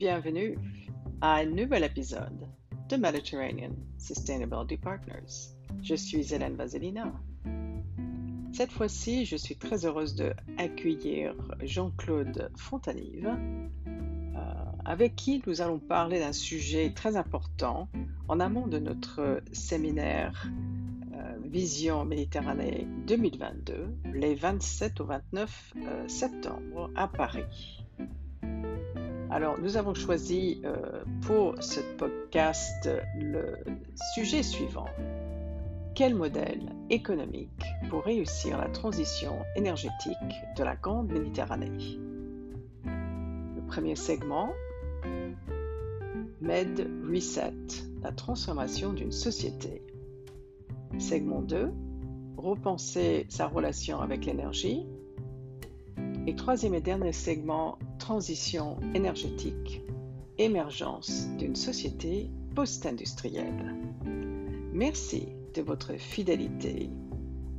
Bienvenue à un nouvel épisode de Mediterranean Sustainability Partners. Je suis Hélène Vazelina. Cette fois-ci, je suis très heureuse d'accueillir Jean-Claude Fontanive, avec qui nous allons parler d'un sujet très important en amont de notre séminaire Vision Méditerranée 2022, les 27 au 29 septembre à Paris. Alors, nous avons choisi pour ce podcast le sujet suivant. Quel modèle économique pour réussir la transition énergétique de la Grande Méditerranée? Le premier segment, Med Reset, la transformation d'une société. Segment 2, repenser sa relation avec l'énergie. Et troisième et dernier segment, transition énergétique, émergence d'une société post-industrielle. Merci de votre fidélité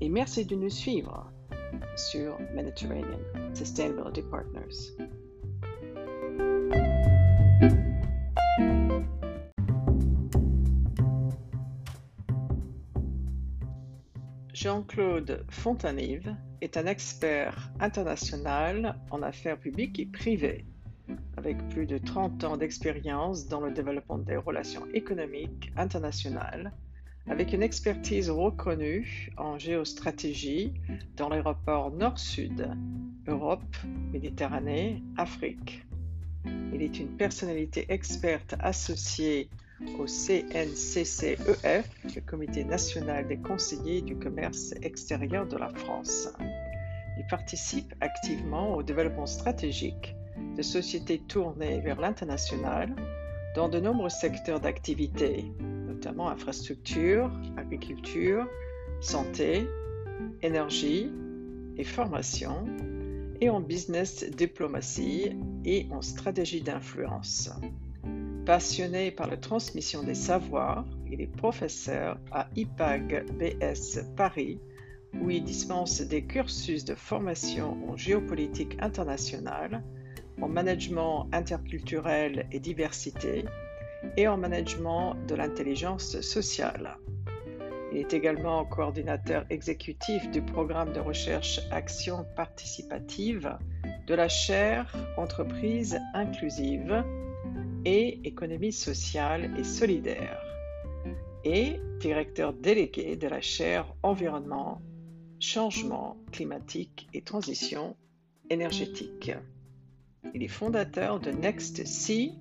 et merci de nous suivre sur Mediterranean Sustainability Partners. Jean-Claude Fontanive est un expert international en affaires publiques et privées, avec plus de 30 ans d'expérience dans le développement des relations économiques internationales, avec une expertise reconnue en géostratégie dans les rapports Nord-Sud, Europe, Méditerranée, Afrique. Il est une personnalité experte associée au CNCCEF, le Comité national des conseillers du commerce extérieur de la France. Il participe activement au développement stratégique de sociétés tournées vers l'international dans de nombreux secteurs d'activité, notamment infrastructure, agriculture, santé, énergie et formation, et en business diplomatie et en stratégie d'influence. Passionné par la transmission des savoirs, il est professeur à IPAG BS Paris, où il dispense des cursus de formation en géopolitique internationale, en management interculturel et diversité, et en management de l'intelligence sociale. Il est également coordinateur exécutif du programme de recherche Action participative de la chaire Entreprises inclusives et économie sociale et solidaire, et directeur délégué de la chaire Environnement, Changement climatique et transition énergétique. Il est fondateur de NextC,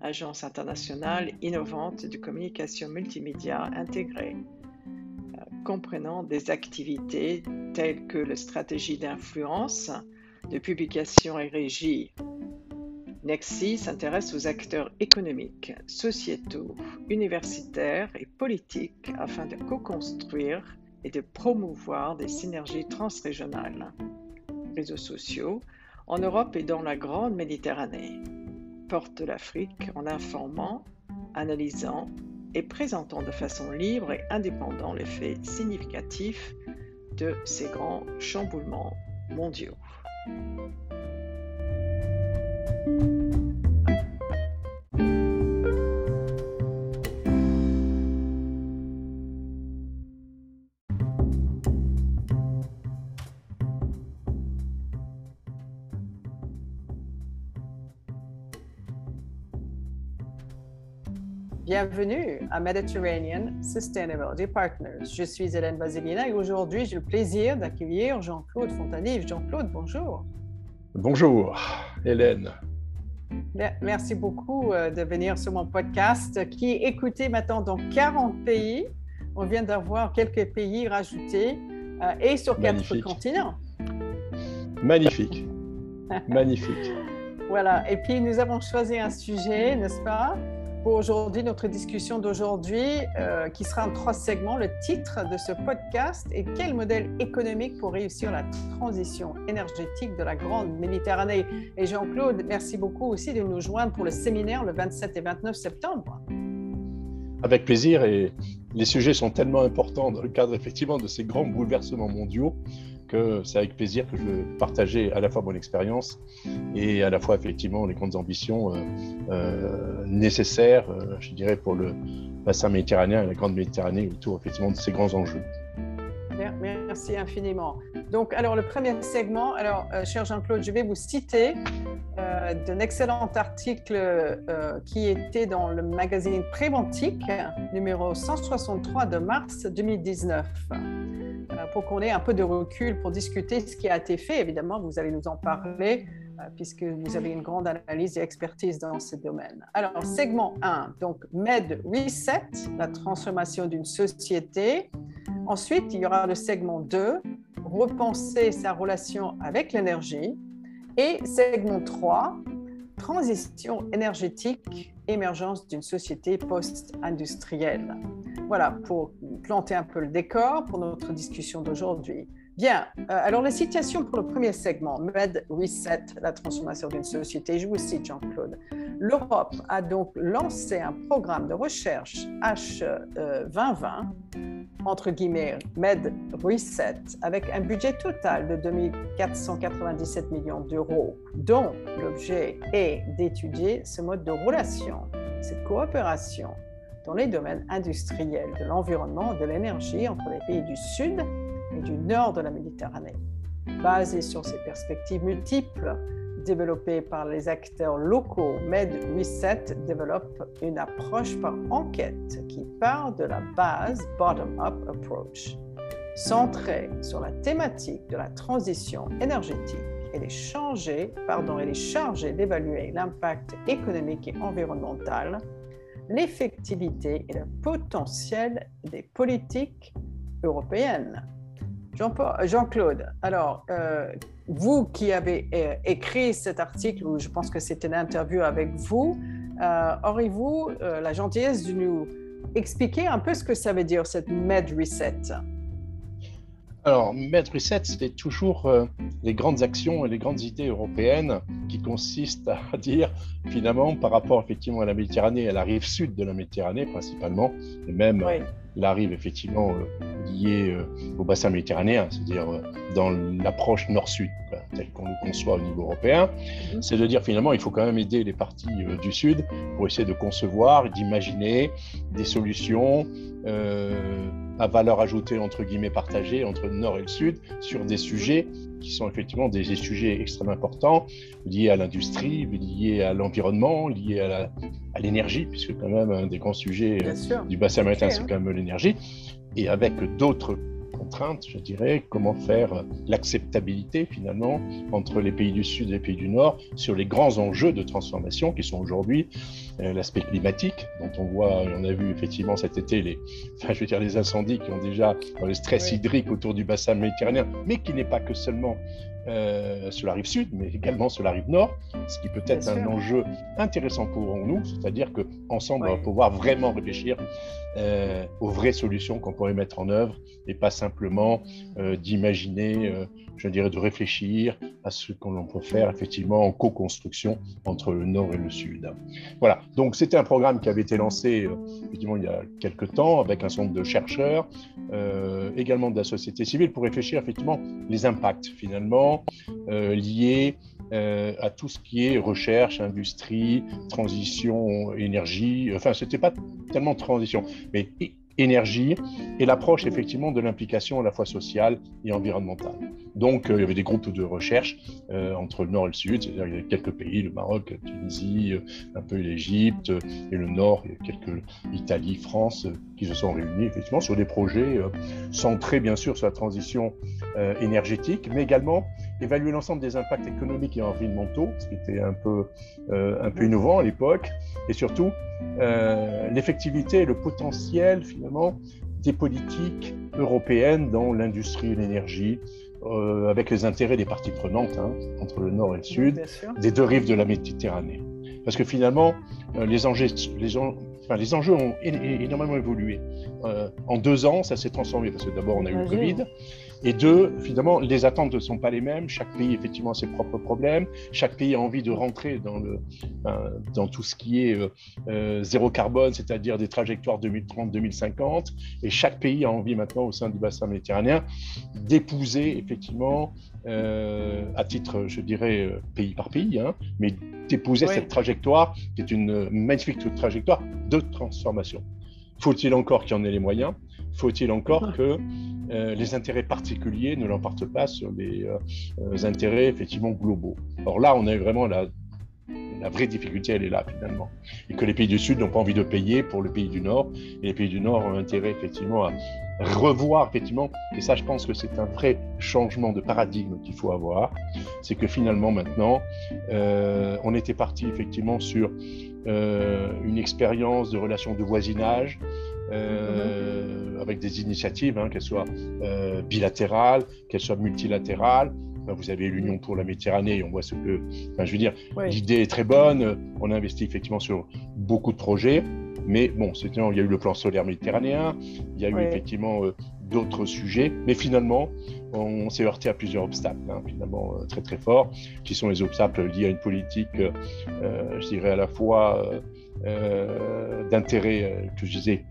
agence internationale innovante de communication multimédia intégrée, comprenant des activités telles que la stratégie d'influence, de publication et régie. NextC s'intéresse aux acteurs économiques, sociétaux, universitaires et politiques afin de co-construire et de promouvoir des synergies transrégionales, réseaux sociaux, en Europe et dans la Grande Méditerranée, porte de l'Afrique en informant, analysant et présentant de façon libre et indépendante les faits significatifs de ces grands chamboulements mondiaux. Bienvenue à Mediterranean Sustainability Partners. Je suis Hélène Vazelina et aujourd'hui, j'ai le plaisir d'accueillir Jean-Claude Fontanive. Jean-Claude, bonjour. Bonjour, Hélène. Merci beaucoup de venir sur mon podcast qui est écouté maintenant dans 40 pays. On vient d'avoir quelques pays rajoutés et sur 4 continents. Magnifique, magnifique. Voilà, et puis nous avons choisi un sujet, n'est-ce pas? Pour aujourd'hui, notre discussion d'aujourd'hui, qui sera en 3 segments, le titre de ce podcast est « Quel modèle économique pour réussir la transition énergétique de la Grande Méditerranée ?» Et Jean-Claude, merci beaucoup aussi de nous joindre pour le séminaire le 27 et 29 septembre. Avec plaisir, et les sujets sont tellement importants dans le cadre effectivement de ces grands bouleversements mondiaux que c'est avec plaisir que je vais partager à la fois mon expérience et à la fois effectivement les grandes ambitions nécessaires, je dirais, pour le bassin méditerranéen et la grande Méditerranée autour effectivement de ces grands enjeux. Merci infiniment. Donc, alors le premier segment, alors cher Jean-Claude, je vais vous citer d'un excellent article qui était dans le magazine Préventique, numéro 163 de mars 2019, pour qu'on ait un peu de recul pour discuter ce qui a été fait. Évidemment, vous allez nous en parler puisque vous avez une grande analyse et expertise dans ce domaine. Alors, segment 1, donc Med Reset, la transformation d'une société. Ensuite, il y aura le segment 2, repenser sa relation avec l'énergie. Et segment 3, transition énergétique, émergence d'une société post-industrielle. Voilà, pour planter un peu le décor pour notre discussion d'aujourd'hui. Bien, alors les citations pour le premier segment, Med Reset, la transformation d'une société, je vous cite Jean-Claude. L'Europe a donc lancé un programme de recherche H2020, entre guillemets Med Reset, avec un budget total de 2497 millions d'euros, dont l'objet est d'étudier ce mode de relation, cette coopération dans les domaines industriels, de l'environnement, de l'énergie entre les pays du Sud et du nord de la Méditerranée. Basé sur ces perspectives multiples développées par les acteurs locaux, Med Reset développe une approche par enquête qui part de la base bottom-up approach, centrée sur la thématique de la transition énergétique. Elle est chargée d'évaluer l'impact économique et environnemental, l'effectivité et le potentiel des politiques européennes. Jean-Claude, alors vous qui avez écrit cet article, où je pense que c'était une interview avec vous, auriez-vous la gentillesse de nous expliquer un peu ce que ça veut dire cette Med Reset? Alors, Med Reset, c'est toujours les grandes actions et les grandes idées européennes qui consistent à dire, finalement, par rapport effectivement à la Méditerranée, à la rive sud de la Méditerranée principalement, et même oui. La rive effectivement liée au bassin méditerranéen, c'est-à-dire dans l'approche nord-sud, telle qu'on le conçoit au niveau européen, c'est de dire finalement il faut quand même aider les parties du sud pour essayer de concevoir, d'imaginer des solutions à valeur ajoutée entre guillemets partagée entre le nord et le sud sur des sujets qui sont effectivement des sujets extrêmement importants liés à l'industrie, liés à l'environnement, liés à l'énergie, puisque quand même un des grands sujets du bassin maritime, c'est quand même l'énergie, et avec d'autres contraintes, je dirais, comment faire l'acceptabilité finalement entre les pays du Sud et les pays du Nord sur les grands enjeux de transformation qui sont aujourd'hui l'aspect climatique, dont on a vu effectivement cet été les incendies qui ont déjà le stress hydrique autour du bassin méditerranéen, mais qui n'est pas que seulement sur la rive sud, mais également sur la rive nord, ce qui peut être enjeu intéressant pour nous, c'est-à-dire qu'ensemble, on va pouvoir vraiment réfléchir aux vraies solutions qu'on pourrait mettre en œuvre et pas simplement d'imaginer, je dirais, de réfléchir à ce qu'on peut faire effectivement en co-construction entre le nord et le sud. Voilà, donc c'était un programme qui avait été lancé effectivement il y a quelques temps avec un certain nombre de chercheurs, également de la société civile, pour réfléchir effectivement les impacts finalement liés à tout ce qui est recherche, industrie, transition, énergie. Enfin, ce n'était pas tellement transition, mais énergie et l'approche effectivement de l'implication à la fois sociale et environnementale. Donc, il y avait des groupes de recherche entre le nord et le sud, c'est-à-dire il y avait quelques pays, le Maroc, la Tunisie, un peu l'Égypte et le nord, il y a quelques Italie, France, qui se sont réunis effectivement sur des projets centrés bien sûr sur la transition énergétique, mais également évaluer l'ensemble des impacts économiques et environnementaux, ce qui était un peu innovant à l'époque, et surtout l'effectivité et le potentiel finalement des politiques européennes dans l'industrie et l'énergie, avec les intérêts des parties prenantes entre le nord et le sud, des deux rives de la Méditerranée. Parce que finalement, les enjeux ont énormément évolué. En 2 ans, ça s'est transformé, parce que d'abord on a eu le Covid, Et deux, finalement, les attentes ne sont pas les mêmes. Chaque pays, effectivement, a ses propres problèmes. Chaque pays a envie de rentrer dans tout ce qui est zéro carbone, c'est-à-dire des trajectoires 2030-2050. Et chaque pays a envie maintenant, au sein du bassin méditerranéen, d'épouser, effectivement, à titre, je dirais, pays par pays, hein, mais d'épouser cette trajectoire, qui est une magnifique trajectoire de transformation. Faut-il encore qu'il y en ait les moyens ? Faut-il encore que les intérêts particuliers ne l'emportent pas sur les intérêts effectivement globaux ? Or là, on a vraiment la vraie difficulté, elle est là finalement. Et que les pays du Sud n'ont pas envie de payer pour le pays du Nord, et les pays du Nord ont intérêt effectivement à revoir effectivement, et ça je pense que c'est un vrai changement de paradigme qu'il faut avoir, c'est que finalement maintenant, on était parti effectivement sur une expérience de relation de voisinage, avec des initiatives, hein, qu'elles soient bilatérales, qu'elles soient multilatérales. Vous avez l'Union pour la Méditerranée, et on voit ce que... Enfin, je veux dire, l'idée est très bonne, on investit effectivement sur beaucoup de projets, mais bon, il y a eu le plan solaire méditerranéen, il y a eu effectivement d'autres sujets, mais finalement, on s'est heurté à plusieurs obstacles, hein, finalement très très forts, qui sont les obstacles liés à une politique, je dirais à la fois d'intérêt, que je disais,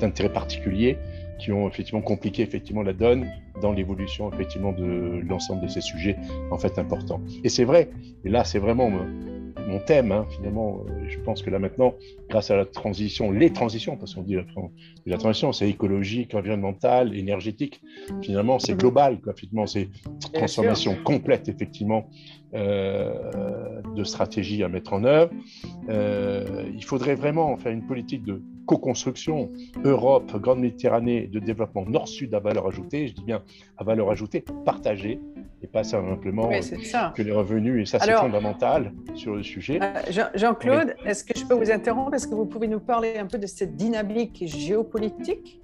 d'intérêts particuliers, qui ont effectivement compliqué effectivement la donne dans l'évolution effectivement de l'ensemble de ces sujets en fait importants. Et c'est vrai, et là c'est vraiment mon thème, hein, finalement, je pense que là maintenant, grâce à la transition, les transitions, parce qu'on dit la transition, c'est écologique, environnementale, énergétique, finalement c'est global, quoi, finalement c'est transformation complète effectivement de stratégie à mettre en œuvre. Il faudrait vraiment faire une politique de co-construction, Europe, Grande Méditerranée, de développement Nord-Sud à valeur ajoutée, je dis bien à valeur ajoutée, partagée, et pas simplement que les revenus, et ça c'est fondamental sur le sujet. Jean-Claude, est-ce que je peux vous interrompre ? Est-ce que vous pouvez nous parler un peu de cette dynamique géopolitique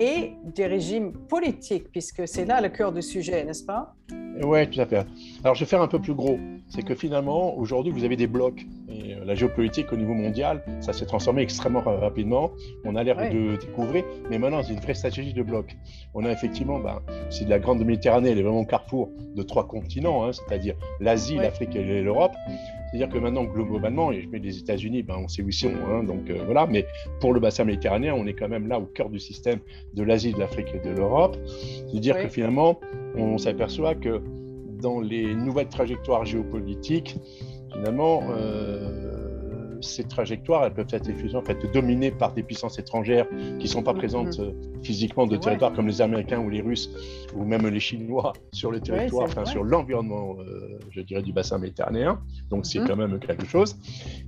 et des régimes politiques, puisque c'est là le cœur du sujet, n'est-ce pas ? Oui, tout à fait. Alors, je vais faire un peu plus gros. C'est que finalement, aujourd'hui, vous avez des blocs. Et la géopolitique au niveau mondial, ça s'est transformé extrêmement rapidement. On a l'air de découvrir, mais maintenant, c'est une vraie stratégie de blocs. On a effectivement, si la Grande Méditerranée, elle est vraiment au carrefour de trois continents, hein, c'est-à-dire l'Asie, l'Afrique et l'Europe. C'est-à-dire que maintenant, globalement, et je mets les États-Unis, on sait où ils sont, hein, donc voilà, mais pour le bassin méditerranéen, on est quand même là au cœur du système de l'Asie, de l'Afrique et de l'Europe. C'est-à-dire que finalement, on s'aperçoit que dans les nouvelles trajectoires géopolitiques, finalement, ces trajectoires, elles peuvent être effectivement dominées par des puissances étrangères qui ne sont pas présentes physiquement de territoire, comme les Américains ou les Russes, ou même les Chinois sur le territoire, sur l'environnement, je dirais, du bassin méditerranéen. Donc, c'est quand même quelque chose.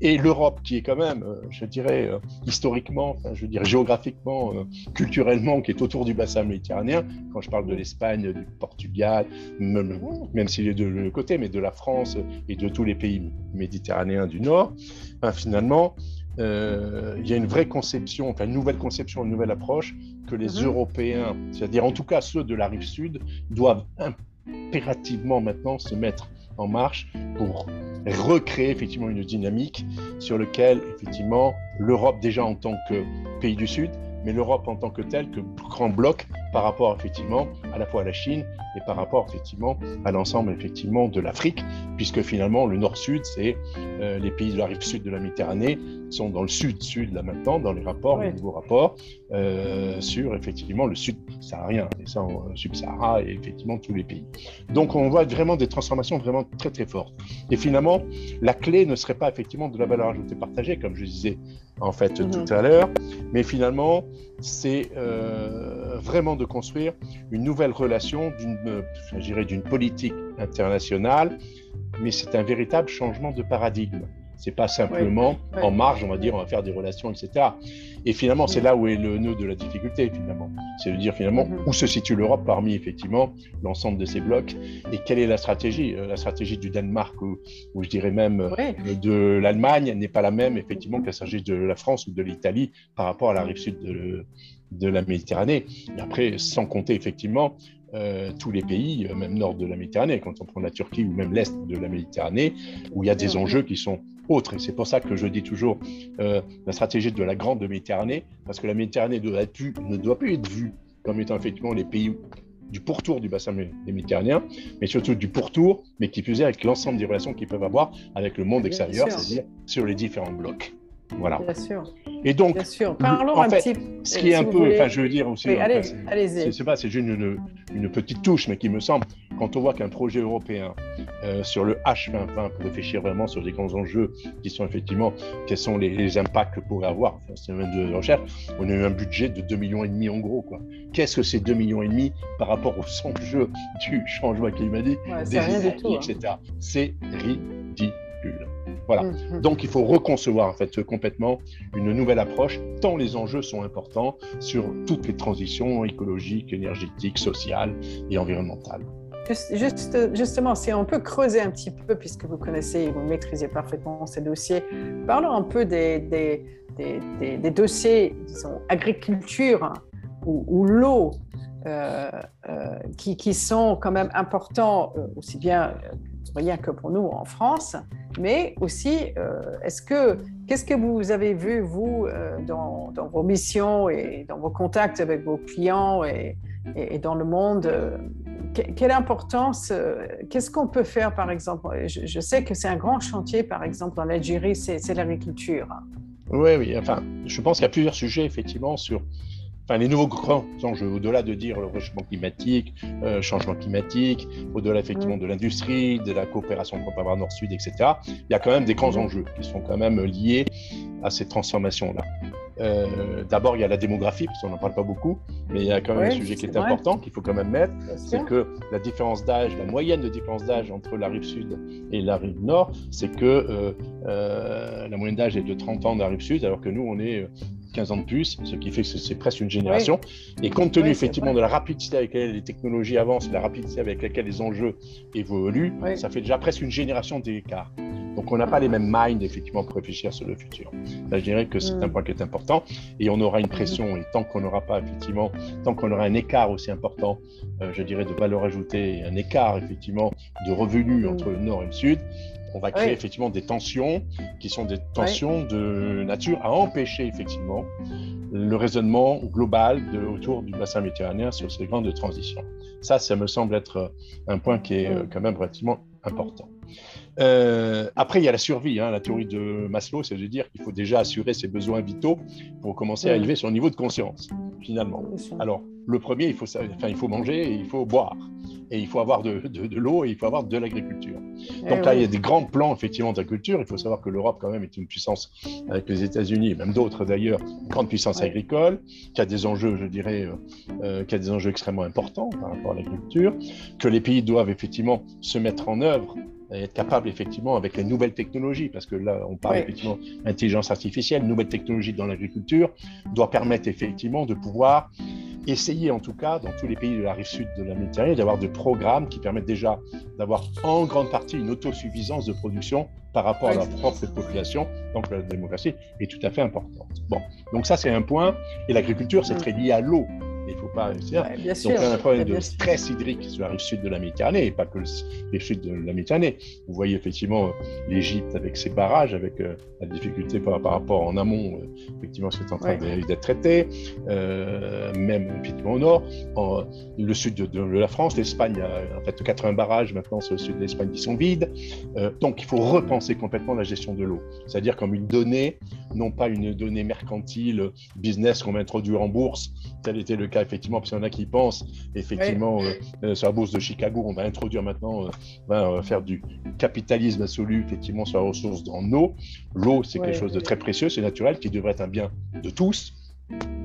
Et l'Europe, qui est quand même, je dirais, historiquement, je veux dire, géographiquement, culturellement, qui est autour du bassin méditerranéen, quand je parle de l'Espagne, du Portugal, même s'il est de l'autre côté, mais de la France et de tous les pays méditerranéens du Nord, finalement, il y a une vraie conception, une nouvelle conception, une nouvelle approche que les Européens, c'est-à-dire en tout cas ceux de la rive sud, doivent impérativement maintenant se mettre en marche pour recréer effectivement une dynamique sur laquelle effectivement l'Europe déjà en tant que pays du Sud, mais l'Europe en tant que telle, que grand bloc par rapport effectivement à la fois à la Chine et par rapport effectivement à l'ensemble effectivement de l'Afrique, puisque finalement le Nord-Sud, c'est les pays de la rive sud de la Méditerranée sont dans le Sud-Sud là maintenant, dans les rapports, les nouveaux rapports sur effectivement le Sud saharien, et ça Sub-Sahara et effectivement tous les pays. Donc on voit vraiment des transformations vraiment très très fortes. Et finalement, la clé ne serait pas effectivement de la valeur ajoutée partagée, comme je disais en fait tout à l'heure, mais finalement c'est vraiment de construire une nouvelle relation d'une politique internationale, mais c'est un véritable changement de paradigme. C'est pas simplement en marge, on va dire, on va faire des relations, etc. Et finalement, c'est là où est le nœud de la difficulté, finalement. C'est de dire, finalement, où se situe l'Europe parmi, effectivement, l'ensemble de ces blocs, et quelle est la stratégie ? La stratégie du Danemark, ou je dirais même de l'Allemagne, n'est pas la même, effectivement, que la stratégie de la France ou de l'Italie par rapport à la rive sud de la Méditerranée. Et après, sans compter, effectivement, tous les pays, même nord de la Méditerranée, quand on prend la Turquie ou même l'est de la Méditerranée, où il y a des enjeux qui sont autres. Et c'est pour ça que je dis toujours la stratégie de la Grande Méditerranée, parce que la Méditerranée ne doit plus être vue comme étant effectivement les pays du pourtour du bassin méditerranéen, mais surtout du pourtour, mais qui plus est avec l'ensemble des relations qu'ils peuvent avoir avec le monde extérieur, c'est-à-dire sur les différents blocs. Voilà. Bien sûr. Et donc, bien sûr. Parlons en fait, un petit, ce qui est si un peu, voulez... enfin, je veux dire aussi, c'est juste une petite touche, mais qui me semble, quand on voit qu'un projet européen sur le H2020 pour réfléchir vraiment sur des grands enjeux qui sont effectivement quels sont les impacts que pourrait avoir enfin, ce domaine de recherche, on a eu un budget de 2,5 millions en gros, quoi. Qu'est-ce que c'est 2,5 millions par rapport aux enjeux du changement climatique, des énergies, etc. C'est ridicule. Voilà. Donc, il faut reconcevoir en fait complètement une nouvelle approche, tant les enjeux sont importants sur toutes les transitions écologiques, énergétiques, sociales et environnementales. Justement, si on peut creuser un petit peu, puisque vous connaissez et vous maîtrisez parfaitement ces dossiers, parlons un peu des dossiers, disons, agriculture hein, ou l'eau, qui sont quand même importants, aussi bien rien que pour nous en France, mais aussi, qu'est-ce que vous avez vu, vous, dans vos missions et dans vos contacts avec vos clients et dans le monde, quelle importance, qu'est-ce qu'on peut faire, par exemple, je sais que c'est un grand chantier, par exemple, dans l'Algérie, c'est l'agriculture. Oui, enfin, je pense qu'il y a plusieurs sujets, effectivement, sur... Enfin, les nouveaux grands enjeux, au-delà de dire le changement climatique, au-delà effectivement de l'industrie, de la coopération qu'on peut avoir Nord-Sud, etc., il y a quand même des grands enjeux qui sont quand même liés à ces transformations-là. D'abord, il y a la démographie, parce qu'on n'en parle pas beaucoup, mais il y a quand même un sujet qui est important, qu'il faut quand même mettre, c'est que la différence d'âge, la moyenne de différence d'âge entre la rive sud et la rive nord, c'est que la moyenne d'âge est de 30 ans de la rive sud, alors que nous, on est 15 ans de plus, ce qui fait que c'est presque une génération. Oui. Et compte tenu effectivement de la rapidité avec laquelle les technologies avancent, la rapidité avec laquelle les enjeux évoluent, ça fait déjà presque une génération d'écart. Donc, on n'a pas les mêmes minds, effectivement, pour réfléchir sur le futur. Là, je dirais que c'est un point qui est important. Et on aura une pression, et tant qu'on n'aura pas, effectivement, tant qu'on aura un écart aussi important, je dirais, de valeur ajoutée, un écart, effectivement, de revenus entre le nord et le sud, on va créer effectivement des tensions qui sont des tensions de nature à empêcher effectivement le raisonnement global autour du bassin méditerranéen sur ces grandes transitions. Ça me semble être un point qui est quand même relativement important. Après, il y a la survie. La théorie de Maslow, c'est de dire qu'il faut déjà assurer ses besoins vitaux pour commencer à élever son niveau de conscience, finalement. Alors, le premier, il faut manger, et il faut boire, et il faut avoir de l'eau, et il faut avoir de l'agriculture. Donc là, il y a des grands plans, effectivement, d'agriculture. Il faut savoir que l'Europe, quand même, est une puissance, avec les États-Unis, et même d'autres d'ailleurs, une grande puissance agricole, qui a des enjeux, je dirais, qui a des enjeux extrêmement importants par rapport à l'agriculture, que les pays doivent effectivement se mettre en œuvre et être capable effectivement avec les nouvelles technologies, parce que là on parle effectivement d'intelligence artificielle, nouvelles technologies dans l'agriculture, doit permettre effectivement de pouvoir essayer en tout cas dans tous les pays de la rive sud de la Méditerranée d'avoir des programmes qui permettent déjà d'avoir en grande partie une autosuffisance de production par rapport à leur propre population, donc la démocratie est tout à fait importante. Bon, donc ça c'est un point, et l'agriculture c'est très lié à l'eau. Il ne faut pas réussir. Donc, on a un problème de stress hydrique sur la rive sud de la Méditerranée, et pas que le sud de la Méditerranée. Vous voyez effectivement l'Égypte avec ses barrages, avec la difficulté par rapport en amont, effectivement, c'est en train d'être traité, même effectivement au nord, le sud de la France, l'Espagne, en fait, 80 barrages maintenant sur le sud de l'Espagne qui sont vides. Donc, il faut repenser complètement la gestion de l'eau, c'est-à-dire comme une donnée, non pas une donnée mercantile, business qu'on va introduire en bourse, tel était le cas. Effectivement, parce qu'il y en a qui pensent effectivement sur la bourse de Chicago, on va introduire maintenant, faire du capitalisme absolu effectivement sur la ressource en eau. L'eau, c'est quelque chose de très précieux, c'est naturel, qui devrait être un bien de tous.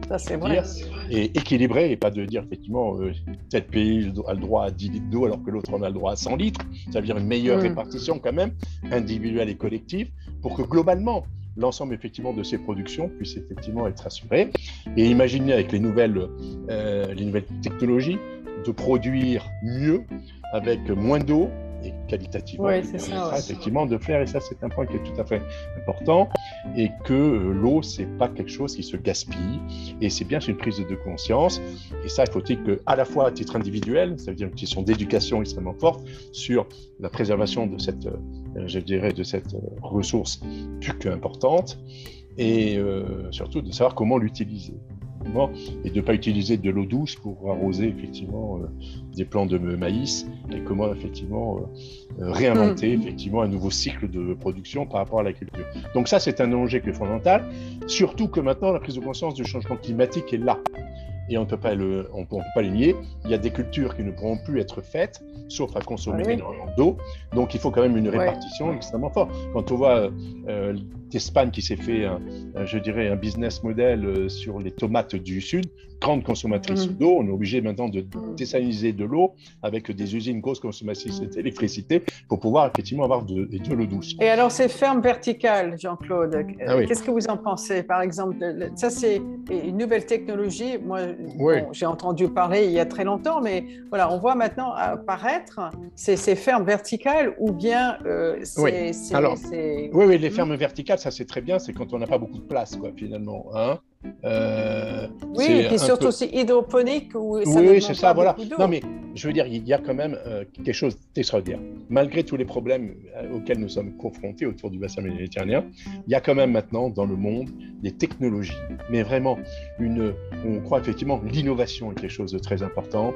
Ça, c'est vrai. Et équilibré, et pas de dire effectivement tel pays a le droit à 10 litres d'eau alors que l'autre en a le droit à 100 litres. Ça veut dire une meilleure répartition quand même, individuelle et collective, pour que globalement, l'ensemble effectivement de ces productions puisse effectivement être assuré. Et imaginez avec les nouvelles technologies de produire mieux avec moins d'eau et qualitativement. Oui, c'est ça. Effectivement, de faire, et ça c'est un point qui est tout à fait important, et que l'eau c'est pas quelque chose qui se gaspille, et c'est bien une prise de conscience, et ça il faut dire qu'à la fois à titre individuel, ça veut dire une question d'éducation extrêmement forte sur la préservation de cette, je dirais, de cette ressource plus qu'importante, et surtout de savoir comment l'utiliser. effectivement, et de ne pas utiliser de l'eau douce pour arroser effectivement des plants de maïs, et comment effectivement réinventer effectivement un nouveau cycle de production par rapport à la culture. Donc ça, c'est un enjeu qui est fondamental, surtout que maintenant la prise de conscience du changement climatique est là. Et on ne peut pas le nier. Il y a des cultures qui ne pourront plus être faites, sauf à consommer énormément d'eau. Donc, il faut quand même une répartition extrêmement forte. Quand on voit l'Espagne qui s'est fait, un business model sur les tomates du Sud, grande consommatrice d'eau, on est obligé maintenant de dessaliniser de l'eau avec des usines grosses consommatrices d'électricité pour pouvoir effectivement avoir de l'eau douce. Et alors, ces fermes verticales, Jean-Claude, qu'est-ce que vous en pensez? Par exemple, ça, c'est une nouvelle technologie. Moi, j'ai entendu parler il y a très longtemps, mais voilà, on voit maintenant apparaître ces fermes verticales ou bien les fermes verticales, ça c'est très bien, c'est quand on n'a pas beaucoup de place, quoi, finalement. Hein. Et puis surtout c'est hydroponique où ça demande pas beaucoup d'eau. Non mais je veux dire, il y a quand même quelque chose d'extraordinaire. Malgré tous les problèmes auxquels nous sommes confrontés autour du bassin méditerranéen, il y a quand même maintenant dans le monde des technologies, mais vraiment on croit effectivement l'innovation est quelque chose de très important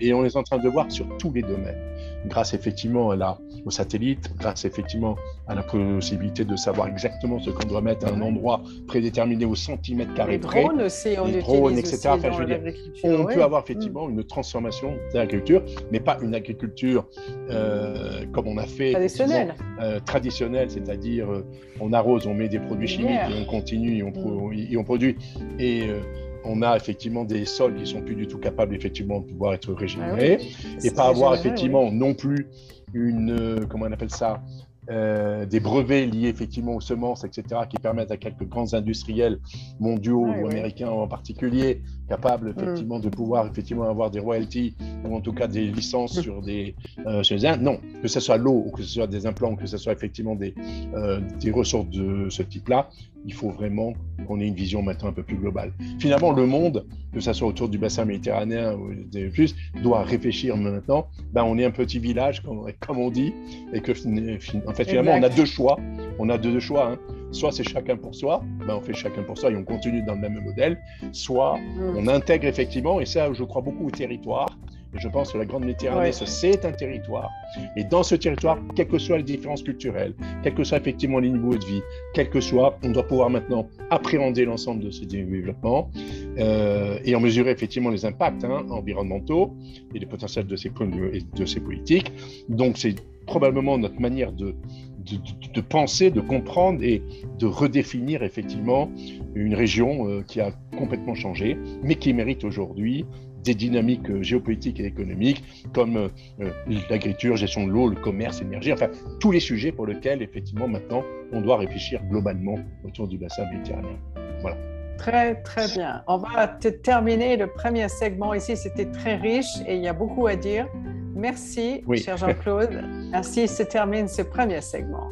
et on est en train de voir sur tous les domaines, grâce effectivement aux satellites, grâce effectivement à la possibilité de savoir exactement ce qu'on doit mettre à un endroit prédéterminé au centimètre carré près. Les drones aussi, etc. Enfin, je veux dire, on peut avoir effectivement une transformation de l'agriculture, mais pas une agriculture comme on a fait traditionnelle, c'est-à-dire on arrose, on met des produits chimiques et on continue, et on produit. Et on a effectivement des sols qui ne sont plus du tout capables effectivement de pouvoir être régénérés et pas avoir effectivement non plus des brevets liés effectivement aux semences, etc., qui permettent à quelques grands industriels mondiaux ou américains en particulier, capables effectivement de pouvoir effectivement avoir des royalties ou en tout cas des licences sur des que ce soit l'eau ou que ce soit des implants ou que ce soit effectivement des ressources de ce type-là. Il faut vraiment qu'on ait une vision maintenant un peu plus globale. Finalement, le monde, que ce soit autour du bassin méditerranéen ou des plus, doit réfléchir maintenant. On est un petit village, comme on dit, et que en fait, finalement, on a deux choix. On a deux choix. Hein. Soit c'est chacun pour soi, on fait chacun pour soi et on continue dans le même modèle. Soit on intègre effectivement, et ça, je crois beaucoup au territoire. Je pense que la Grande Méditerranée, c'est un territoire. Et dans ce territoire, quelles que soient les différences culturelles, quels que soient effectivement les niveaux de vie, quels que soient, on doit pouvoir maintenant appréhender l'ensemble de ces développements et en mesurer effectivement les impacts environnementaux et les potentiels de ces politiques. Donc, c'est probablement notre manière de penser, de comprendre et de redéfinir effectivement une région qui a complètement changé, mais qui mérite aujourd'hui des dynamiques géopolitiques et économiques comme l'agriculture, gestion de l'eau, le commerce, l'énergie, enfin tous les sujets pour lesquels effectivement maintenant on doit réfléchir globalement autour du bassin méditerranéen. Voilà. Très très bien. On va terminer le premier segment ici. C'était très riche et il y a beaucoup à dire. Merci, cher Jean-Claude. Ainsi se termine ce premier segment.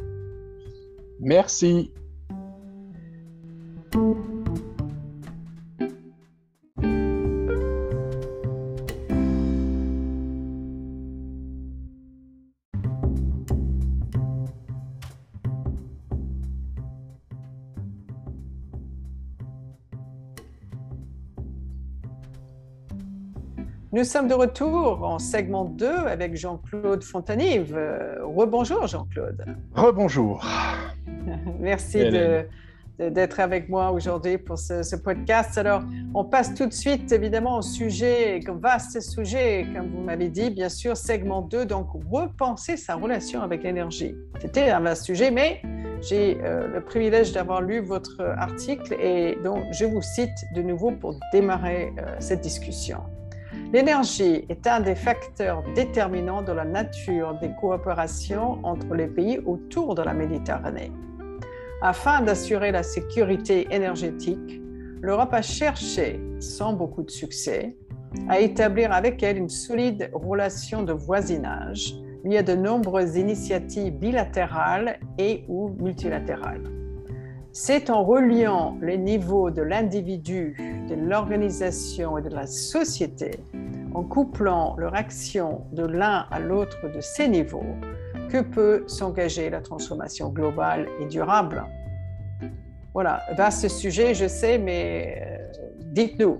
Merci. Nous sommes de retour en segment 2 avec Jean-Claude Fontanive. Rebonjour Jean-Claude. Rebonjour. Merci d'être avec moi aujourd'hui pour ce podcast. Alors, on passe tout de suite évidemment au sujet, vaste sujet, comme vous m'avez dit, bien sûr, segment 2, donc repenser sa relation avec l'énergie. C'était un vaste sujet, mais j'ai le privilège d'avoir lu votre article et donc je vous cite de nouveau pour démarrer cette discussion. L'énergie est un des facteurs déterminants de la nature des coopérations entre les pays autour de la Méditerranée. Afin d'assurer la sécurité énergétique, l'Europe a cherché, sans beaucoup de succès, à établir avec elle une solide relation de voisinage via de nombreuses initiatives bilatérales et ou multilatérales. C'est en reliant les niveaux de l'individu, de l'organisation et de la société, en couplant leur action de l'un à l'autre de ces niveaux, que peut s'engager la transformation globale et durable. Voilà, vaste sujet, je sais, mais dites-nous.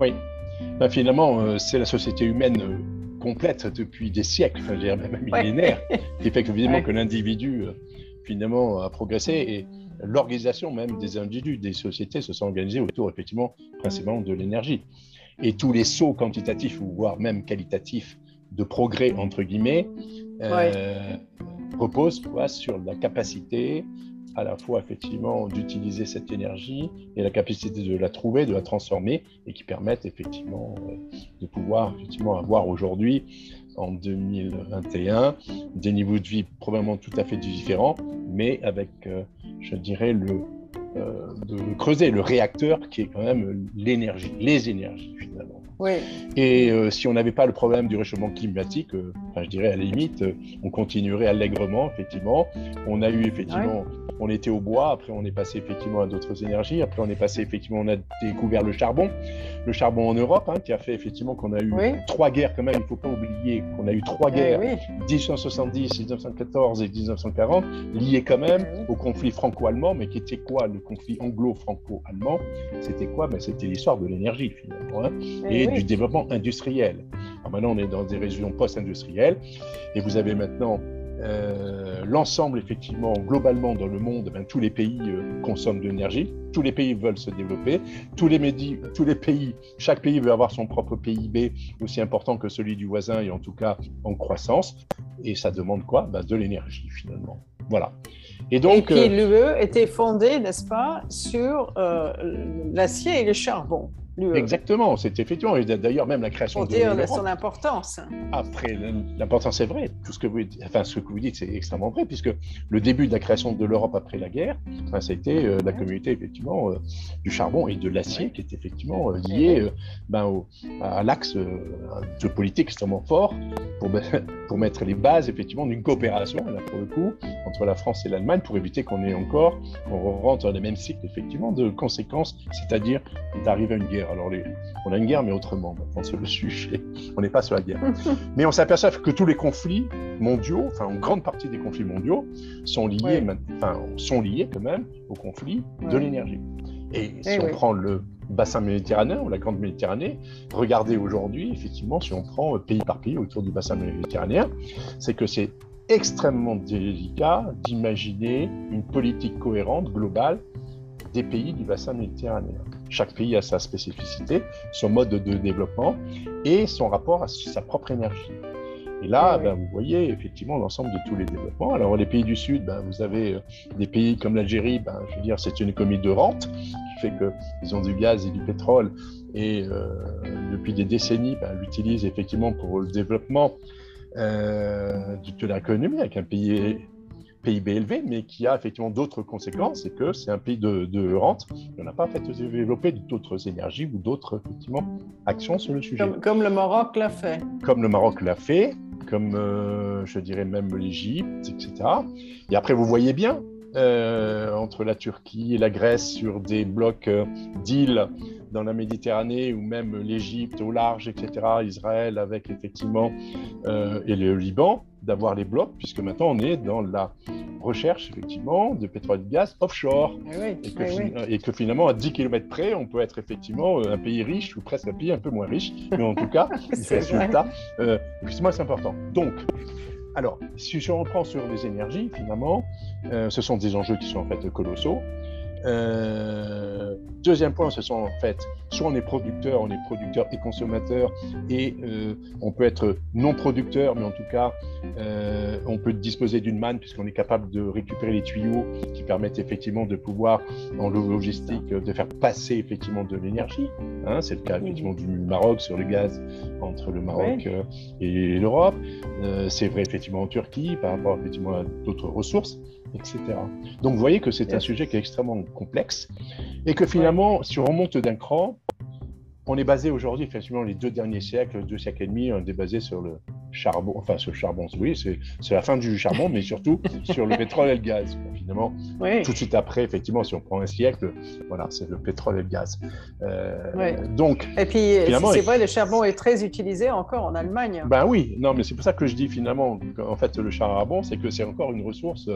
Oui, ben, finalement, c'est la société humaine complète depuis des siècles, même millénaires, qui fait que, évidemment, que l'individu, finalement, a progressé et l'organisation même des individus, des sociétés se sont organisées autour, effectivement, principalement de l'énergie. Et tous les sauts quantitatifs, voire même qualitatifs, de progrès, entre guillemets, reposent sur la capacité à la fois effectivement d'utiliser cette énergie et la capacité de la trouver, de la transformer et qui permettent effectivement de pouvoir effectivement avoir aujourd'hui en 2021 des niveaux de vie probablement tout à fait différents, mais avec je dirais de creuser le réacteur qui est quand même l'énergie, les énergies finalement. Oui. Et si on n'avait pas le problème du réchauffement climatique, je dirais à la limite, on continuerait allègrement effectivement. On a eu effectivement, on était au bois, après on est passé effectivement à d'autres énergies, après on est passé effectivement, on a découvert le charbon en Europe, qui a fait effectivement qu'on a eu trois guerres quand même, il ne faut pas oublier qu'on a eu trois guerres, 1870, 1914 et 1940, liées quand même au conflit franco-allemand, mais qui était quoi le conflit anglo-franco-allemand? C'était quoi? Ben, c'était l'histoire de l'énergie finalement, et du développement industriel. Alors maintenant on est dans des régions post-industrielles et vous avez maintenant l'ensemble effectivement globalement dans le monde, tous les pays consomment de l'énergie, tous les pays veulent se développer, tous les pays, chaque pays veut avoir son propre PIB aussi important que celui du voisin et en tout cas en croissance, et ça demande quoi? De l'énergie finalement, voilà. Et donc l'UE était fondée, n'est-ce pas, sur l'acier et le charbon. Exactement, c'est effectivement, et d'ailleurs même la création de l'Europe. On dit son importance. Après, l'importance est vraie, tout ce que vous dites, ce que vous dites c'est extrêmement vrai, puisque le début de la création de l'Europe après la guerre, ça a été la communauté effectivement du charbon et de l'acier qui est effectivement liée à l'axe de politique extrêmement fort pour mettre les bases effectivement d'une coopération, là pour le coup, entre la France et l'Allemagne pour éviter qu'on rentre dans les mêmes cycles effectivement de conséquences, c'est-à-dire d'arriver à une guerre. Alors, on a une guerre, mais autrement, maintenant, c'est le sujet. On n'est pas sur la guerre. Mais on s'aperçoit que tous les conflits mondiaux, enfin, en grande partie des conflits mondiaux, sont liés quand même au conflit de l'énergie. Et si on prend le bassin méditerranéen ou la grande Méditerranée, regardez aujourd'hui, effectivement, si on prend pays par pays autour du bassin méditerranéen, c'est que c'est extrêmement délicat d'imaginer une politique cohérente, globale, des pays du bassin méditerranéen. Chaque pays a sa spécificité, son mode de développement et son rapport à sa propre énergie. Et là, vous voyez effectivement l'ensemble de tous les développements. Alors, les pays du Sud, vous avez des pays comme l'Algérie, je veux dire, c'est une économie de rente qui fait qu'ils ont du gaz et du pétrole et depuis des décennies, l'utilisent effectivement pour le développement de l'économie avec un PIB élevé, mais qui a effectivement d'autres conséquences, c'est que c'est un pays de rente. On n'a pas fait développer d'autres énergies ou d'autres effectivement actions sur le sujet. Comme le Maroc l'a fait. Comme je dirais même l'Égypte, etc. Et après, vous voyez bien, entre la Turquie et la Grèce sur des blocs d'îles dans la Méditerranée ou même l'Égypte au large, etc., Israël avec effectivement et le Liban, d'avoir les blocs, puisque maintenant on est dans la recherche effectivement de pétrole et de gaz offshore et que finalement à 10 km près on peut être effectivement un pays riche ou presque un pays un peu moins riche, mais en tout cas le résultat justement c'est important. Donc alors, si on reprend sur les énergies, finalement, ce sont des enjeux qui sont en fait colossaux. Deuxième point, ce sont en fait, soit on est producteur et consommateur, et on peut être non producteur, mais en tout cas, on peut disposer d'une manne puisqu'on est capable de récupérer les tuyaux qui permettent effectivement de pouvoir, en logistique, de faire passer effectivement de l'énergie. C'est le cas effectivement du Maroc sur le gaz entre le Maroc et l'Europe. C'est vrai effectivement en Turquie par rapport effectivement à d'autres ressources, etc. Donc vous voyez que c'est un sujet qui est extrêmement complexe et que finalement, si on remonte d'un cran, on est basé aujourd'hui, effectivement, les deux derniers siècles et demi, on est basé sur le charbon, enfin sur le charbon, oui, c'est la fin du charbon, mais surtout sur le pétrole et le gaz. Finalement, oui. Tout de suite après, effectivement, si on prend un siècle, voilà, c'est le pétrole et le gaz. Oui. Donc, et puis, c'est vrai, le charbon est très utilisé encore en Allemagne. Ben oui, non, mais c'est pour ça que je dis finalement, en fait, le charbon, c'est que c'est encore une ressource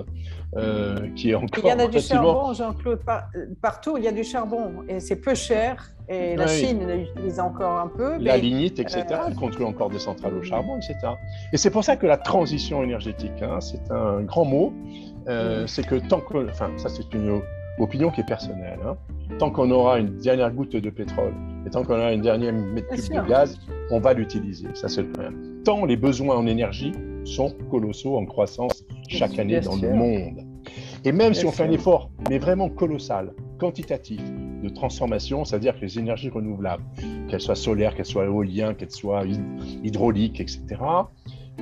qui est encore… Il y en a du charbon, Jean-Claude, partout, il y a du charbon et c'est peu cher. Et la Chine l'utilise encore un peu. La lignite, etc. Elle construit encore des centrales au charbon, etc. Et c'est pour ça que la transition énergétique, hein, c'est un grand mot. C'est que tant que, enfin, ça c'est une opinion qui est personnelle, hein, tant qu'on aura une dernière goutte de pétrole et tant qu'on aura une dernière mètre cube de gaz, on va l'utiliser. Ça c'est le problème. Tant les besoins en énergie sont colossaux en croissance chaque année dans le monde. Et même si on fait un effort, mais vraiment colossal, quantitatif, de transformation, c'est-à-dire que les énergies renouvelables, qu'elles soient solaires, qu'elles soient éoliennes, qu'elles soient hydrauliques, etc.,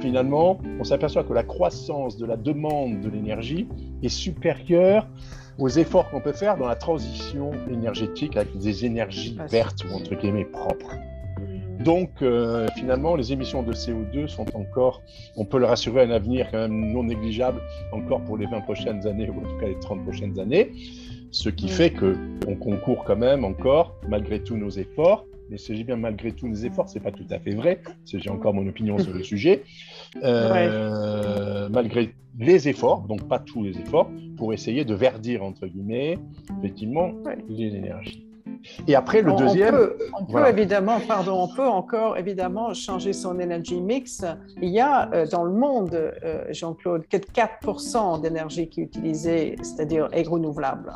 finalement, on s'aperçoit que la croissance de la demande de l'énergie est supérieure aux efforts qu'on peut faire dans la transition énergétique avec des énergies vertes ou entre guillemets propres. Donc, finalement, les émissions de CO2 sont encore, on peut le rassurer, un avenir quand même non négligeable encore pour les 20 prochaines années, ou en tout cas les 30 prochaines années. Ce qui fait qu'on concourt quand même encore, malgré tous nos efforts, mais si j'ai bien malgré tous nos efforts, ce n'est pas tout à fait vrai, parce que j'ai encore mon opinion sur le sujet, malgré les efforts, donc pas tous les efforts, pour essayer de verdir, entre guillemets, effectivement, l'énergie. Et après, le deuxième… On peut encore changer son energy mix. Il y a dans le monde, Jean-Claude, que 4% d'énergie qui est utilisée, c'est-à-dire est renouvelable.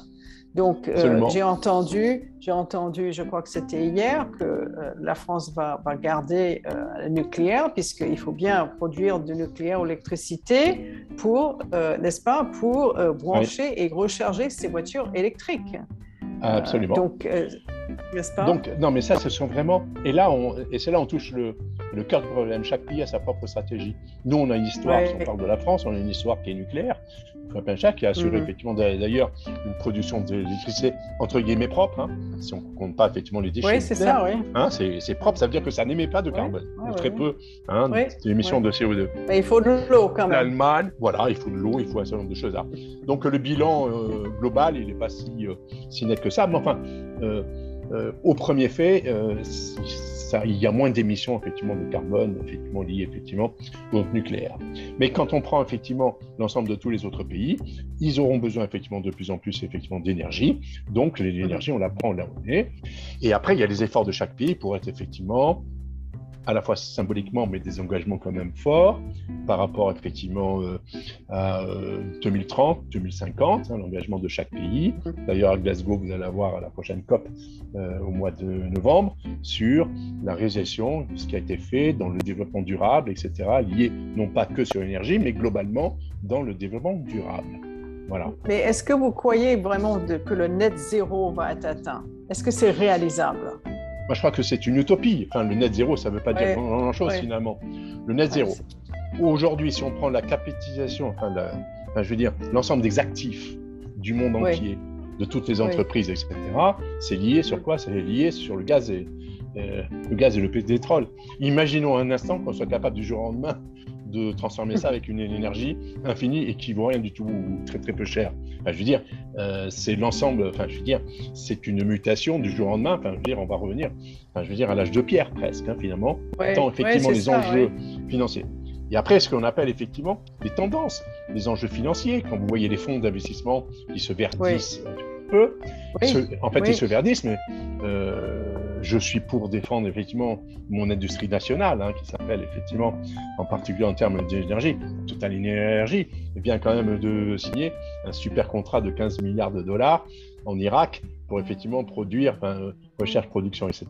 Donc, j'ai entendu, je crois que c'était hier, que la France va garder le nucléaire, puisqu'il faut bien produire du nucléaire ou l'électricité pour brancher et recharger ses voitures électriques. Absolument. Donc, non, mais ça, ce sont vraiment… Et c'est là où on touche le cœur du problème. Chaque pays a sa propre stratégie. Nous, on a une histoire, si on parle de la France, on a une histoire qui est nucléaire, qui a assuré effectivement d'ailleurs une production d'électricité entre guillemets propre, hein, si on ne compte pas effectivement les déchets. Oui, c'est ça, oui. Hein, c'est propre, ça veut dire que ça n'émet pas de carbone, très peu, hein, d'émissions de CO2. Mais il faut de l'eau quand même. L'Allemagne, voilà, il faut de l'eau, il faut un certain nombre de choses. Donc le bilan global, il n'est pas si net que ça, mais enfin… au premier fait, il y a moins d'émissions effectivement de carbone effectivement liées effectivement au nucléaire. Mais quand on prend effectivement l'ensemble de tous les autres pays, ils auront besoin effectivement de plus en plus effectivement d'énergie. Donc l'énergie, on la prend là où on est. Et après, il y a les efforts de chaque pays pour être effectivement à la fois symboliquement, mais des engagements quand même forts par rapport effectivement à 2030, 2050, hein, l'engagement de chaque pays. D'ailleurs, à Glasgow, vous allez avoir à la prochaine COP au mois de novembre sur la réalisation de ce qui a été fait dans le développement durable, etc., lié non pas que sur l'énergie, mais globalement dans le développement durable. Voilà. Mais est-ce que vous croyez vraiment que le net zéro va être atteint? Est-ce que c'est réalisable? Moi, je crois que c'est une utopie. Enfin, le net zéro, ça ne veut pas dire grand-chose, finalement. Le net zéro. Aujourd'hui, si on prend la capitalisation, je veux dire, l'ensemble des actifs du monde entier, de toutes les entreprises, etc., c'est lié sur quoi? C'est lié sur le gaz et le pétrole. Imaginons un instant qu'on soit capable du jour au lendemain de transformer ça avec une énergie infinie et qui vaut rien du tout ou très très peu cher. Enfin, je veux dire, c'est l'ensemble. Enfin, je veux dire, c'est une mutation du jour au lendemain. Enfin, je veux dire, on va revenir. Enfin, je veux dire, à l'âge de pierre presque, hein, finalement. Tant effectivement les enjeux financiers. Et après, ce qu'on appelle effectivement les tendances, les enjeux financiers. Quand vous voyez les fonds d'investissement qui se verdissent un peu, ils se verdissent, mais je suis pour défendre effectivement mon industrie nationale, hein, qui s'appelle effectivement, en particulier en termes d'énergie, TotalEnergies vient quand même de signer un super contrat de 15 milliards de dollars en Irak pour effectivement produire, recherche, production, etc.,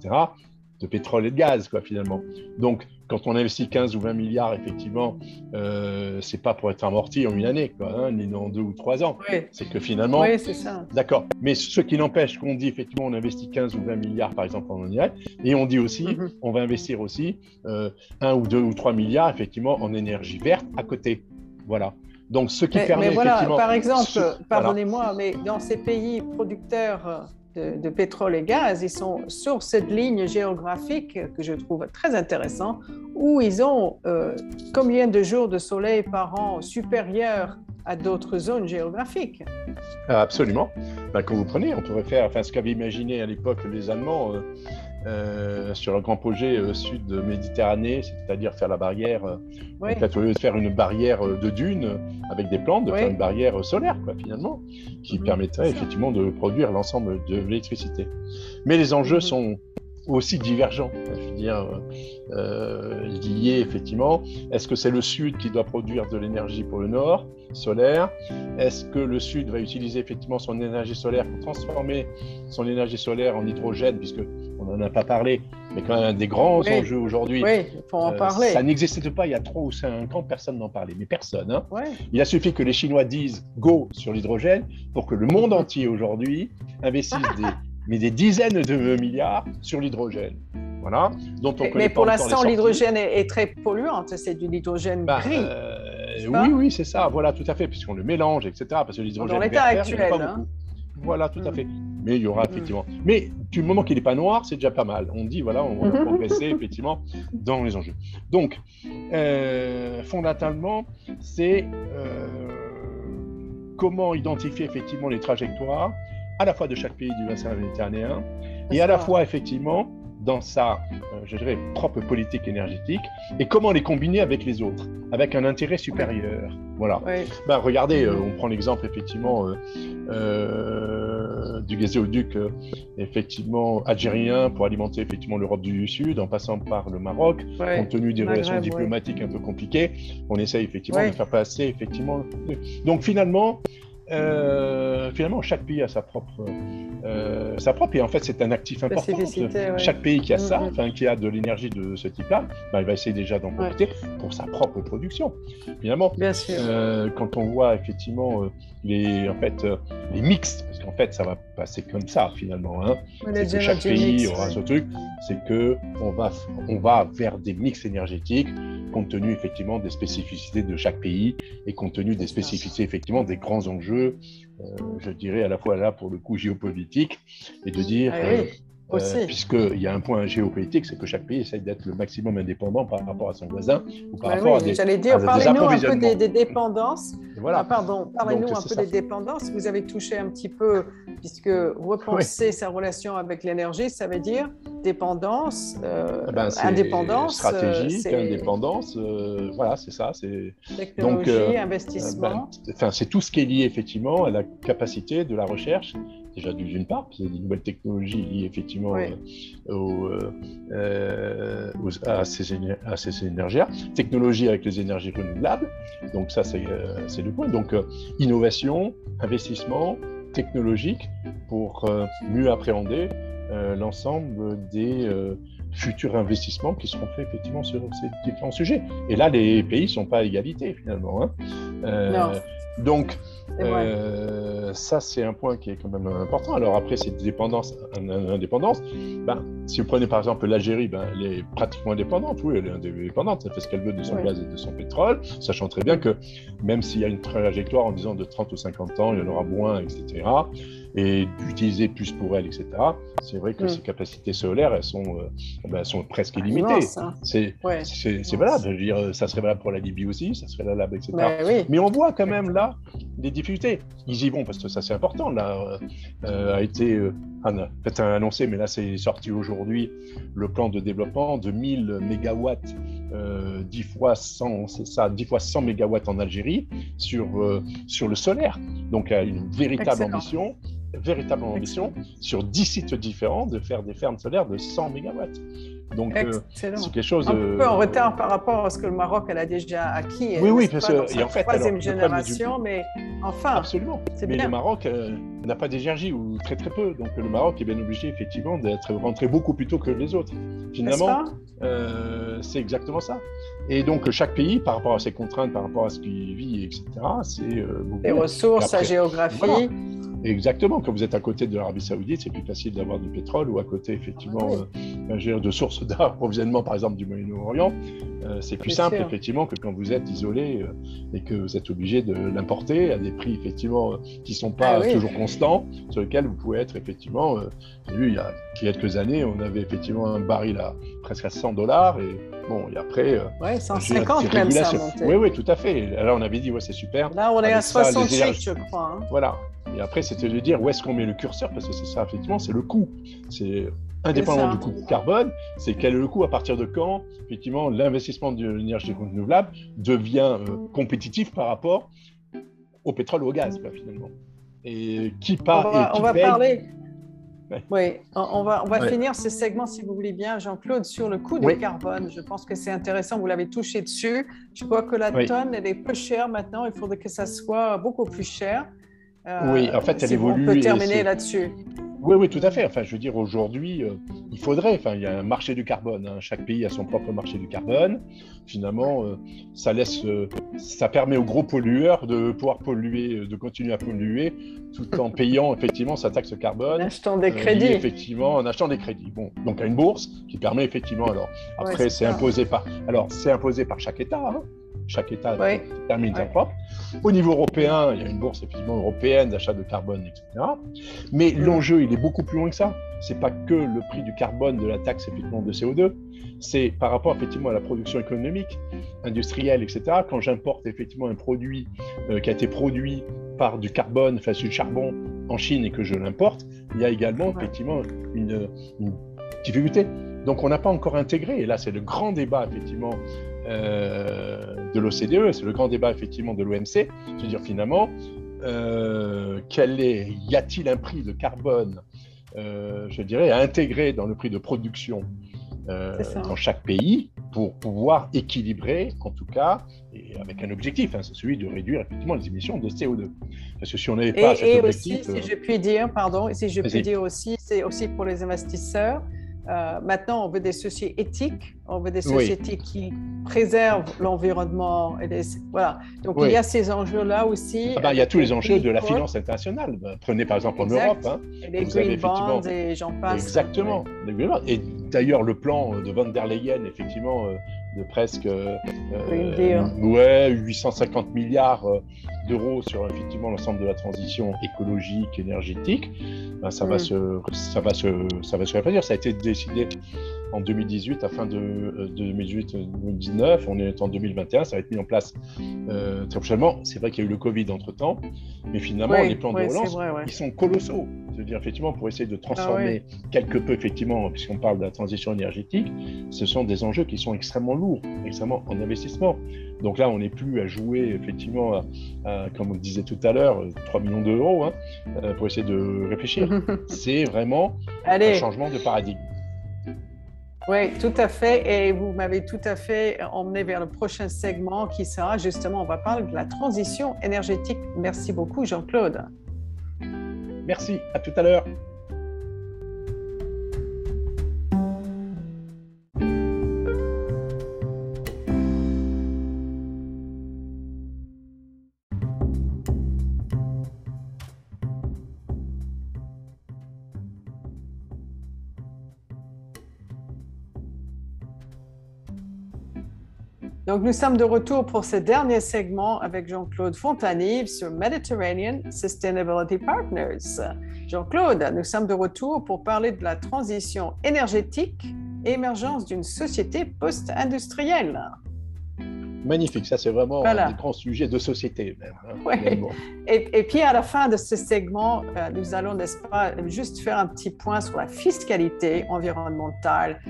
de pétrole et de gaz, quoi, finalement. Donc, quand on investit 15 ou 20 milliards, effectivement, ce n'est pas pour être amorti en une année, quoi, hein, ni en 2 ou 3 ans. Oui. C'est que finalement… Oui, c'est ça. D'accord. Mais ce qui n'empêche qu'on dit, effectivement, on investit 15 ou 20 milliards, par exemple, en Irak, et on dit aussi, on va investir aussi 1 ou 2 ou 3 milliards, effectivement, en énergie verte à côté. Voilà. Donc, ce qui permet, effectivement… Par exemple, pardonnez-moi, mais dans ces pays producteurs de pétrole et gaz, ils sont sur cette ligne géographique que je trouve très intéressante, où ils ont combien de jours de soleil par an supérieurs à d'autres zones géographiques. Absolument. Ben, quand vous prenez, on pourrait faire ce qu'avaient imaginé à l'époque les Allemands sur un grand projet sud-Méditerranée, c'est-à-dire faire la barrière, oui. Donc, au lieu de faire une barrière de dunes avec des plantes, de oui. faire une barrière solaire, finalement, qui permettrait effectivement de produire l'ensemble de l'électricité. Mais les enjeux sont aussi divergents, je veux dire, liés effectivement. Est-ce que c'est le sud qui doit produire de l'énergie pour le nord, solaire? Est-ce que le sud va utiliser effectivement son énergie solaire pour transformer son énergie solaire en hydrogène, puisque on n'en a pas parlé, mais quand même un des grands enjeux aujourd'hui. Oui, il faut en parler. Ça n'existait pas il y a 3 ou 5 ans, personne n'en parlait, mais personne. Il a suffi que les Chinois disent « go » sur l'hydrogène pour que le monde entier aujourd'hui investisse des dizaines de milliards sur l'hydrogène. Voilà. Dont on mais pour l'instant, l'hydrogène est très polluant, c'est de l'hydrogène gris. Oui, c'est ça, voilà, tout à fait, puisqu'on le mélange, etc. Parce que l'hydrogène dans l'état actuel, voilà, tout à fait. Mais il y aura effectivement. Mais du moment qu'il n'est pas noir, c'est déjà pas mal. On dit, voilà, on va progresser effectivement dans les enjeux. Donc, fondamentalement, c'est comment identifier effectivement les trajectoires, à la fois de chaque pays du bassin méditerranéen, et à la fois effectivement dans sa, je dirais, propre politique énergétique, et comment les combiner avec les autres, avec un intérêt supérieur. Voilà. Oui. Ben, regardez, on prend l'exemple effectivement du gazoduc effectivement algérien pour alimenter effectivement l'Europe du Sud, en passant par le Maroc, compte tenu des relations diplomatiques un peu compliquées, on essaye effectivement de faire passer effectivement. Donc finalement, chaque pays a sa propre, et en fait c'est un actif important. Chaque pays qui a ça, qui a de l'énergie de ce type-là, il va essayer déjà d'en profiter pour sa propre production. Finalement, quand on voit effectivement les mix, parce qu'en fait ça va passer comme ça finalement. C'est que chaque pays aura ce truc, c'est que on va vers des mix énergétiques, compte tenu effectivement des spécificités de chaque pays et compte tenu des spécificités effectivement des grands enjeux, je dirais à la fois là pour le coup géopolitique, et de dire, puisqu'il y a un point géopolitique, c'est que chaque pays essaye d'être le maximum indépendant par rapport à son voisin ou par rapport à des parlez-nous un peu des dépendances. Voilà. Parlez-nous un peu des dépendances. Vous avez touché un petit peu, puisque repenser sa relation avec l'énergie, ça veut dire dépendance, indépendance, stratégique, indépendance, voilà, c'est ça. C'est technologie, investissement. C'est tout ce qui est lié effectivement à la capacité de la recherche. Déjà d'une part, c'est des nouvelles technologies liées effectivement à ces énergies, technologie avec les énergies renouvelables. Donc ça, c'est le point. Donc innovation, investissement technologique pour mieux appréhender l'ensemble des futurs investissements qui seront faits effectivement sur ces différents sujets. Et là, les pays ne sont pas à égalité finalement. Donc, ça, c'est un point qui est quand même important. Alors après, cette dépendance, indépendance, si vous prenez par exemple l'Algérie, elle est pratiquement indépendante. Oui, elle est indépendante, elle fait ce qu'elle veut de son gaz et de son pétrole, sachant très bien que même s'il y a une trajectoire en disant de 30 ou 50 ans, il y en aura moins, etc., et d'utiliser plus pour elle, etc., c'est vrai que ses capacités solaires, elles sont presque illimitées. Immense, c'est valable. Je veux dire, ça serait valable pour la Libye aussi, ça serait valable, etc. Mais on voit quand même là des difficultés. Ils y vont parce que ça, c'est important. Là, a été peut-être annoncé, mais là, c'est sorti aujourd'hui, le plan de développement de 1000 mégawatts, 10 fois 100 mégawatts en Algérie sur le solaire. Donc, une véritable ambition. Sur 10 sites différents de faire des fermes solaires de 100 mégawatts. Donc, c'est quelque chose un peu en retard par rapport à ce que le Maroc elle a déjà acquis. Oui, parce que en fait, troisième génération, absolument. C'est mais bien. Le Maroc n'a pas d'énergie ou très peu, donc le Maroc est bien obligé effectivement d'être rentré beaucoup plus tôt que les autres. Finalement, c'est exactement ça. Et donc chaque pays, par rapport à ses contraintes, par rapport à ce qu'il vit, etc., c'est beaucoup. Les ressources, sa géographie. Exactement, quand vous êtes à côté de l'Arabie Saoudite, c'est plus facile d'avoir du pétrole, ou à côté effectivement de sources d'approvisionnement, par exemple du Moyen-Orient, c'est plus simple effectivement que quand vous êtes isolé et que vous êtes obligé de l'importer à des prix effectivement qui ne sont pas toujours constants, sur lesquels vous pouvez être effectivement, j'ai vu il y a quelques années, on avait effectivement un baril à presque à $100 et bon, et après... Oui, 150 même ça a monté. Oui, oui, tout à fait. Alors on avait dit, ouais, c'est super. Là, on est à 65, je crois. Hein. Voilà. Et après, c'était de dire où est-ce qu'on met le curseur, parce que c'est ça, effectivement, c'est le coût. C'est indépendant du coût carbone, c'est quel est le coût, à partir de quand, effectivement, l'investissement de l'énergie renouvelable devient compétitif par rapport au pétrole ou au gaz, ben, finalement. Et qui part et qui paye. Parler... Ouais. Oui, on va finir ce segment, si vous voulez bien, Jean-Claude, sur le coût du carbone. Je pense que c'est intéressant, vous l'avez touché dessus. Je vois que la tonne, elle est peu chère maintenant, il faudrait que ça soit beaucoup plus cher. Oui, en fait, elle évolue. On peut terminer là-dessus. Oui, oui, tout à fait. Enfin, je veux dire, aujourd'hui, il faudrait. Enfin, il y a un marché du carbone. Hein. Chaque pays a son propre marché du carbone. Finalement, ça permet aux gros pollueurs de pouvoir polluer, de continuer à polluer, tout en payant effectivement sa taxe carbone. En achetant des crédits. Effectivement, en achetant des crédits. Bon, donc à une bourse qui permet effectivement. Alors, après, c'est imposé par chaque État. Hein. Chaque État termine sa propre. Au niveau européen, il y a une bourse effectivement européenne d'achat de carbone, etc. Mais l'enjeu, il est beaucoup plus loin que ça. Ce n'est pas que le prix du carbone de la taxe effectivement de CO2. C'est par rapport effectivement à la production économique, industrielle, etc. Quand j'importe effectivement un produit qui a été produit par du carbone, enfin du charbon en Chine et que je l'importe, il y a également effectivement une difficulté. Donc on n'a pas encore intégré. Et là, c'est le grand débat effectivement de l'OCDE, c'est le grand débat effectivement de l'OMC, c'est-à-dire finalement, y a-t-il un prix de carbone, je dirais, à intégrer dans le prix de production dans chaque pays pour pouvoir équilibrer, en tout cas, et avec un objectif, hein, c'est celui de réduire effectivement les émissions de CO2. Parce que si on n'avait pas cet objectif… Et aussi, si je puis dire aussi, c'est aussi pour les investisseurs. Maintenant, on veut des sociétés éthiques, on veut des sociétés qui préservent l'environnement. Donc, il y a ces enjeux-là aussi. Ah ben, il y a tous les enjeux de la finance internationale. Ben, prenez par exemple en Europe. Hein, les green bonds et j'en passe. Exactement. Oui. Et d'ailleurs, le plan de Van der Leyen, effectivement, de presque 850 milliards d'euros sur effectivement l'ensemble de la transition écologique, énergétique, ben, ça va se répartir. Ça a été décidé en 2018, à fin de 2018-2019, on est en 2021, ça va être mis en place très prochainement. C'est vrai qu'il y a eu le Covid entre-temps, mais finalement, les plans de relance, ils sont colossaux. C'est-à-dire, effectivement, pour essayer de transformer quelque peu, effectivement, puisqu'on parle de la transition énergétique, ce sont des enjeux qui sont extrêmement lourds, extrêmement en investissement. Donc là, on n'est plus à jouer, effectivement, comme on le disait tout à l'heure, 3 millions d'euros hein, pour essayer de réfléchir. C'est vraiment un changement de paradigme. Oui, tout à fait. Et vous m'avez tout à fait emmené vers le prochain segment qui sera justement, on va parler de la transition énergétique. Merci beaucoup, Jean-Claude. Merci, à tout à l'heure. Donc, nous sommes de retour pour ce dernier segment avec Jean-Claude Fontanive sur Mediterranean Sustainability Partners. Jean-Claude, nous sommes de retour pour parler de la transition énergétique et émergence d'une société post-industrielle. Magnifique, ça c'est vraiment un des grands sujets de société même. Hein, et puis à la fin de ce segment, nous allons, n'est-ce pas, juste faire un petit point sur la fiscalité environnementale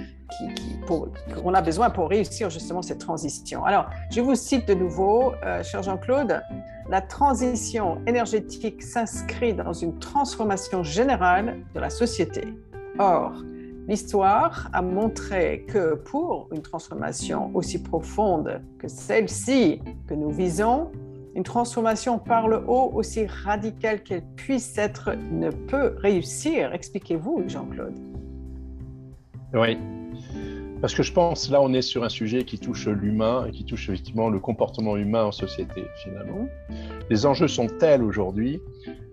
qu'on a besoin pour réussir justement cette transition. Alors, je vous cite de nouveau, cher Jean-Claude, la transition énergétique s'inscrit dans une transformation générale de la société. Or, l'histoire a montré que pour une transformation aussi profonde que celle-ci que nous visons, une transformation par le haut aussi radicale qu'elle puisse être ne peut réussir. Expliquez-vous, Jean-Claude. Oui. Parce que je pense, là, on est sur un sujet qui touche l'humain et qui touche effectivement le comportement humain en société, finalement. Les enjeux sont tels aujourd'hui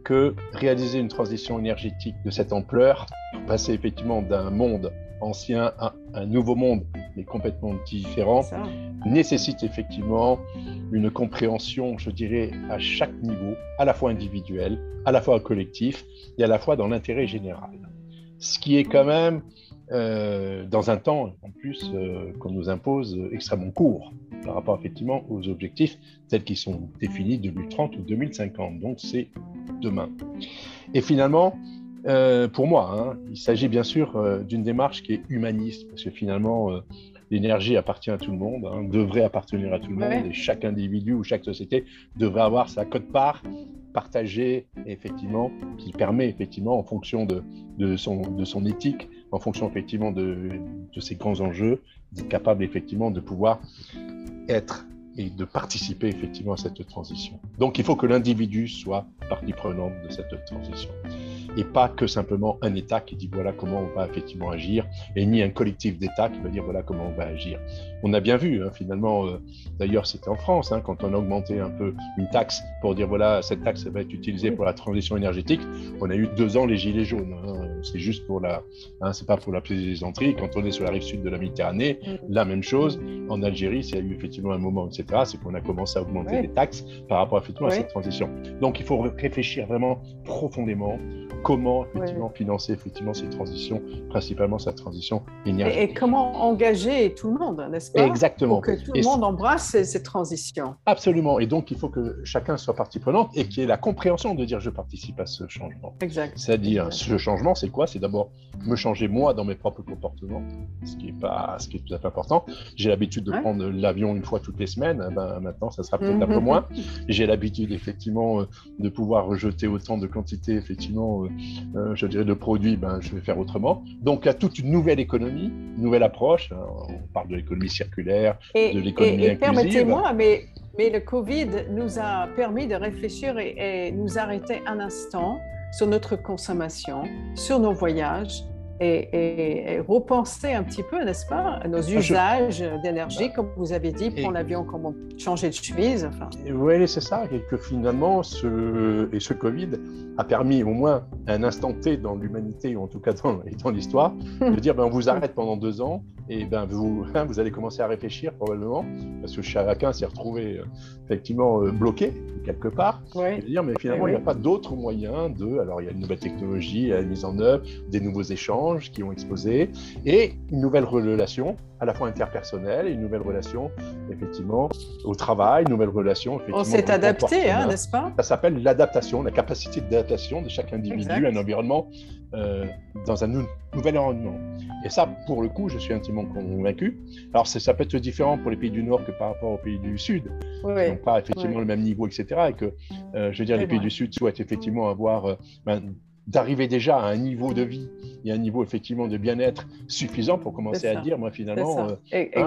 que réaliser une transition énergétique de cette ampleur, passer effectivement d'un monde ancien à un nouveau monde, mais complètement différent, nécessite effectivement une compréhension, je dirais, à chaque niveau, à la fois individuel, à la fois collectif et à la fois dans l'intérêt général. Ce qui est quand même... dans un temps, en plus, qu'on nous impose extrêmement court par rapport effectivement aux objectifs tels qu'ils sont définis 2030 ou 2050. Donc, c'est demain. Et finalement, pour moi, il s'agit bien sûr d'une démarche qui est humaniste, parce que finalement, l'énergie appartient à tout le monde, devrait appartenir à tout le monde, et chaque individu ou chaque société devrait avoir sa quote-part partagée, effectivement, qui permet effectivement, en fonction de son éthique, en fonction effectivement de ces grands enjeux, d'être capable effectivement de pouvoir être et de participer effectivement à cette transition. Donc il faut que l'individu soit partie prenante de cette transition et pas que simplement un État qui dit voilà comment on va effectivement agir, et ni un collectif d'États qui va dire voilà comment on va agir. On a bien vu finalement, d'ailleurs c'était en France, quand on a augmenté un peu une taxe pour dire voilà cette taxe va être utilisée pour la transition énergétique, on a eu 2 ans les gilets jaunes. C'est juste pour c'est pas pour la plaisanterie. Quand on est sur la rive sud de la Méditerranée, la même chose. En Algérie, s'il y a eu effectivement un moment, etc., c'est qu'on a commencé à augmenter les taxes par rapport effectivement à cette transition. Donc, il faut réfléchir vraiment profondément comment effectivement financer effectivement ces transitions, principalement cette transition énergétique. Et comment engager tout le monde, n'est-ce pas ? Exactement. Pour que tout le monde embrasse cette transition. Absolument. Et donc, il faut que chacun soit partie prenante et qu'il y ait la compréhension de dire je participe à ce changement. Exact. C'est-à-dire, ce changement, c'est quoi ? C'est d'abord me changer moi dans mes propres comportements, ce qui est tout à fait important. J'ai l'habitude de prendre l'avion une fois toutes les semaines, maintenant ça sera peut-être un peu moins. J'ai l'habitude effectivement de pouvoir rejeter autant de quantité effectivement, je dirais de produits, je vais faire autrement. Donc il y a toute une nouvelle économie, une nouvelle approche. On parle de l'économie circulaire, de l'économie inclusive. Permettez-moi, mais le Covid nous a permis de réfléchir et nous arrêter un instant sur notre consommation, sur nos voyages et repenser un petit peu, n'est-ce pas, nos usages d'énergie, comme vous avez dit, prendre l'avion, comment changer de chemise. Oui, c'est ça, et que finalement, ce Covid a permis au moins un instant T dans l'humanité, ou en tout cas dans l'histoire, de dire on vous arrête pendant 2 ans, et vous allez commencer à réfléchir probablement, parce que chacun s'est retrouvé effectivement bloqué quelque part, et de dire mais finalement il n'y a pas d'autres moyens alors il y a une nouvelle technologie à la mise en œuvre, des nouveaux échanges qui ont explosé, et une nouvelle relation à la fois interpersonnelle, et une nouvelle relation effectivement au travail, une nouvelle relation effectivement. On s'est adapté, n'est-ce pas ? Ça s'appelle l'adaptation, la capacité d'adaptation de chaque individu à un environnement, dans un nouvel environnement. Et ça, pour le coup, je suis intimement convaincu. Alors, ça peut être différent pour les pays du Nord que par rapport aux pays du Sud, qui n'ont pas effectivement le même niveau, etc. Et que, je veux dire, les pays du Sud souhaitent effectivement avoir, d'arriver déjà à un niveau de vie et un niveau effectivement de bien-être suffisant pour commencer à dire moi finalement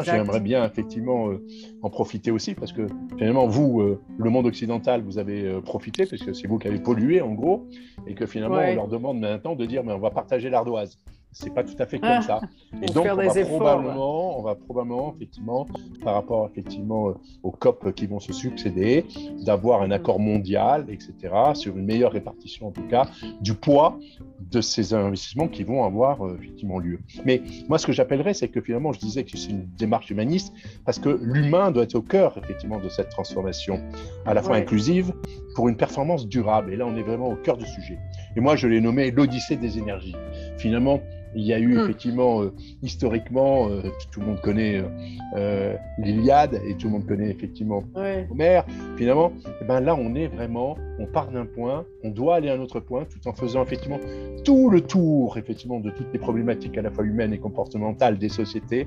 j'aimerais bien effectivement en profiter aussi, parce que finalement vous, le monde occidental, vous avez profité, parce que c'est vous qui avez pollué en gros, et que finalement on leur demande maintenant de dire mais on va partager l'ardoise. C'est pas tout à fait comme ça. Et donc on va probablement effectivement, par rapport effectivement aux COP qui vont se succéder, d'avoir un accord mondial, etc., sur une meilleure répartition en tout cas du poids de ces investissements qui vont avoir effectivement lieu. Mais moi ce que j'appellerais, c'est que finalement je disais que c'est une démarche humaniste, parce que l'humain doit être au cœur effectivement de cette transformation, à la fois inclusive, pour une performance durable. Et là on est vraiment au cœur du sujet. Et moi je l'ai nommé l'Odyssée des énergies. Finalement, il y a eu effectivement, historiquement, tout le monde connaît l'Iliade et tout le monde connaît effectivement Homère. Finalement, là, on est vraiment, on part d'un point, on doit aller à un autre point, tout en faisant effectivement tout le tour effectivement de toutes les problématiques à la fois humaines et comportementales des sociétés,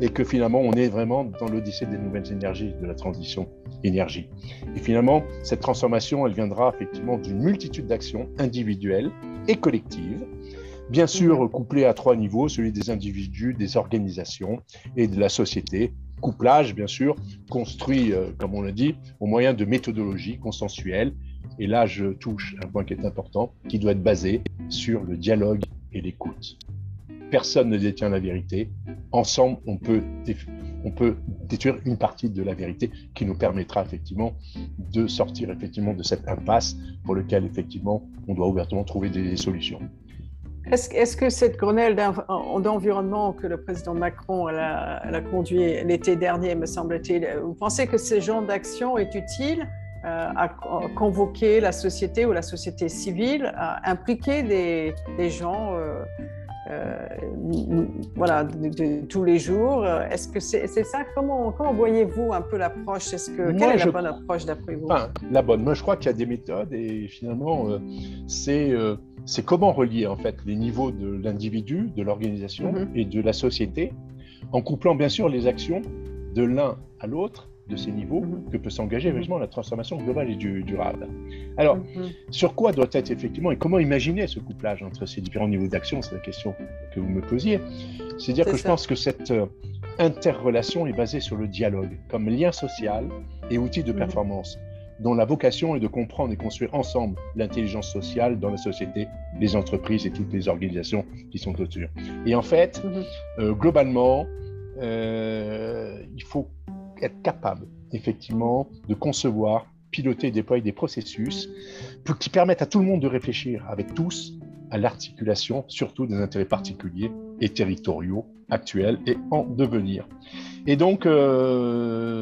et que finalement, on est vraiment dans l'Odyssée des nouvelles énergies, de la transition énergie. Et finalement, cette transformation, elle viendra effectivement d'une multitude d'actions individuelles et collectives. Bien sûr, couplé à 3 niveaux, celui des individus, des organisations et de la société. Couplage, bien sûr, construit, comme on l'a dit, au moyen de méthodologies consensuelles. Et là, je touche un point qui est important, qui doit être basé sur le dialogue et l'écoute. personne ne détient la vérité. Ensemble, on peut détruire une partie de la vérité qui nous permettra effectivement de sortir effectivement de cette impasse pour laquelle effectivement on doit ouvertement trouver des solutions. Est-ce que cette Grenelle d'environnement que le président Macron a conduit l'été dernier, me semble-t-il, vous pensez que ce genre d'action est utile à convoquer la société ou la société civile, à impliquer des gens voilà, de tous les jours? Est-ce que c'est ça? Comment voyez-vous un peu l'approche? Quelle est la bonne approche d'après vous? La bonne, moi je crois qu'il y a des méthodes et finalement c'est comment relier en fait les niveaux de l'individu, de l'organisation et de la société, en couplant bien sûr les actions de l'un à l'autre de ces niveaux que peut s'engager effectivement la transformation globale et durable. Alors, sur quoi doit être effectivement et comment imaginer ce couplage entre ces différents niveaux d'action? C'est la question que vous me posiez. C'est-à-dire que je pense que cette interrelation est basée sur le dialogue comme lien social et outil de performance, dont la vocation est de comprendre et construire ensemble l'intelligence sociale dans la société, les entreprises et toutes les organisations qui sont autour. Et en fait, globalement, il faut être capable, effectivement, de concevoir, piloter et déployer des processus qui permettent à tout le monde de réfléchir avec tous à l'articulation, surtout des intérêts particuliers et territoriaux actuels et en devenir. Et donc,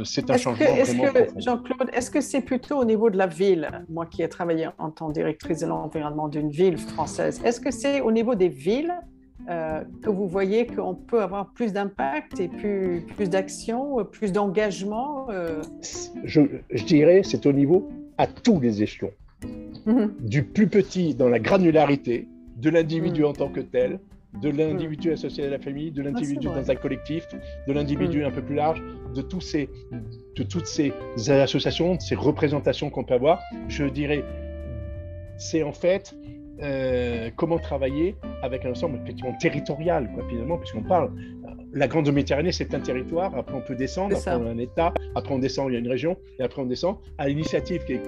c'est un changement vraiment profond. Jean-Claude, est-ce que c'est plutôt au niveau de la ville, moi qui ai travaillé en tant que directrice de l'environnement d'une ville française, est-ce que c'est au niveau des villes que vous voyez qu'on peut avoir plus d'impact et plus d'action, plus d'engagement Je dirais que c'est au niveau à tous les échelons, du plus petit dans la granularité, de l'individu en tant que tel, de l'individu associé à la famille, de l'individu dans un collectif, de l'individu un peu plus large, de toutes ces associations, de ces représentations qu'on peut avoir. Je dirais, c'est en fait comment travailler avec un ensemble effectivement territorial, quoi, finalement, puisqu'on parle. La Grande Méditerranée, c'est un territoire, après on peut descendre, après on a un État, après on descend, il y a une région, et après on descend à l'initiative qui est,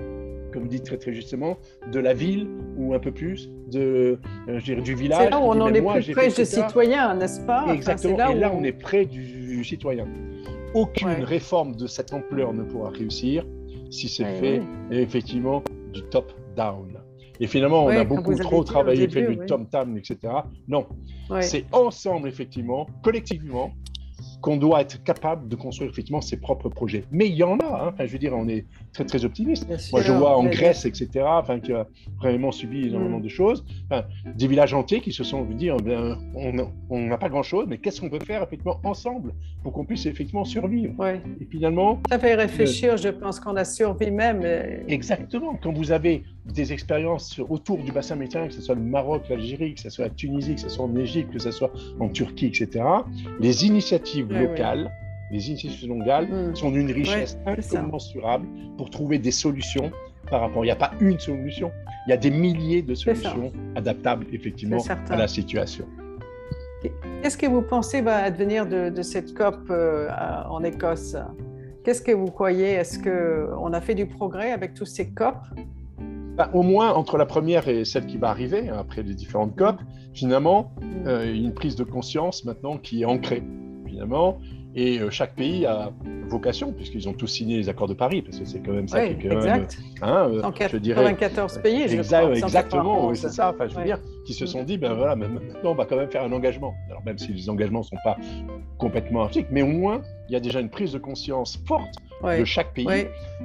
comme dit très justement, de la ville ou un peu plus de, je dirais, du village. C'est là où on en est plus près du citoyen, n'est-ce pas? Exactement, enfin, là on est près du citoyen. Aucune réforme de cette ampleur ne pourra réussir si c'est fait effectivement du top-down. Et finalement, on a beaucoup trop travaillé, fait du tom-tam, etc. Non, c'est ensemble, effectivement, collectivement, qu'on doit être capable de construire effectivement ses propres projets. Mais il y en a, hein. Enfin, je veux dire, on est très optimiste. Moi, je vois en Grèce, etc., enfin, qui a vraiment subi énormément de choses, enfin, des villages entiers qui se sont dit, ben, on n'a pas grand-chose, mais qu'est-ce qu'on peut faire effectivement ensemble pour qu'on puisse effectivement survivre? Et finalement, ça fait réfléchir, je pense qu'on a survécu même. Exactement, quand vous avez des expériences autour du bassin méditerranéen, que ce soit le Maroc, l'Algérie, que ce soit la Tunisie, que ce soit en Égypte, que ce soit en Turquie, etc., les initiatives locales, les initiatives locales sont d'une richesse incommensurable pour trouver des solutions par rapport. Il n'y a pas une solution, il y a des milliers de solutions adaptables effectivement à la situation. Qu'est-ce que vous pensez va advenir de cette COP en Écosse? Qu'est-ce que vous croyez? Est-ce qu'on a fait du progrès avec tous ces COP? Au moins, entre la première et celle qui va arriver, hein, après les différentes COP, finalement, une prise de conscience maintenant qui est ancrée, finalement. Et chaque pays a vocation, puisqu'ils ont tous signé les accords de Paris, parce que c'est quand même ça qui est quand même... 194 pays, je crois. Exactement, oui, c'est ça. Enfin, je veux dire, qui se sont dit, ben voilà, maintenant, on va quand même faire un engagement. Alors, même si les engagements ne sont pas complètement arctiques, mais au moins, il y a déjà une prise de conscience forte de chaque pays.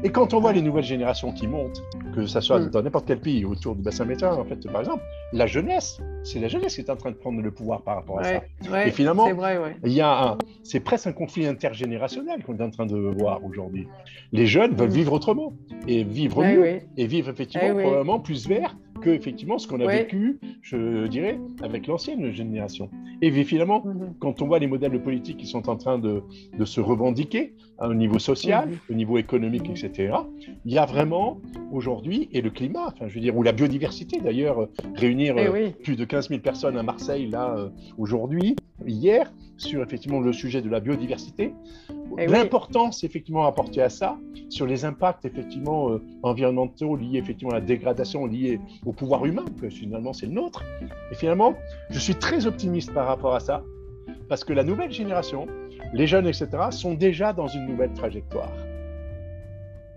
Et quand on voit les nouvelles générations qui montent, que ça soit dans n'importe quel pays, autour du bassin méditerranéen, en fait, par exemple, la jeunesse, c'est la jeunesse qui est en train de prendre le pouvoir par rapport à ça. Et finalement, c'est vrai, il y a c'est presque un conflit intergénérationnel qu'on est en train de voir aujourd'hui. Les jeunes veulent vivre autrement, et vivre mieux, et vivre effectivement probablement plus vert que effectivement ce qu'on a vécu, je dirais, avec l'ancienne génération. Et finalement, quand on voit les modèles de politique qui sont en train de se revendiquer, hein, au niveau social, au niveau économique, etc., il y a vraiment aujourd'hui, et le climat, enfin, je veux dire, ou la biodiversité d'ailleurs, réunir plus de 15 000 personnes à Marseille là aujourd'hui, hier sur effectivement le sujet de la biodiversité, l'importance effectivement apportée à ça, sur les impacts effectivement environnementaux liés effectivement à la dégradation, liés au pouvoir humain, que finalement c'est le nôtre. Et finalement, je suis très optimiste par rapport à ça, parce que la nouvelle génération, les jeunes, etc., sont déjà dans une nouvelle trajectoire.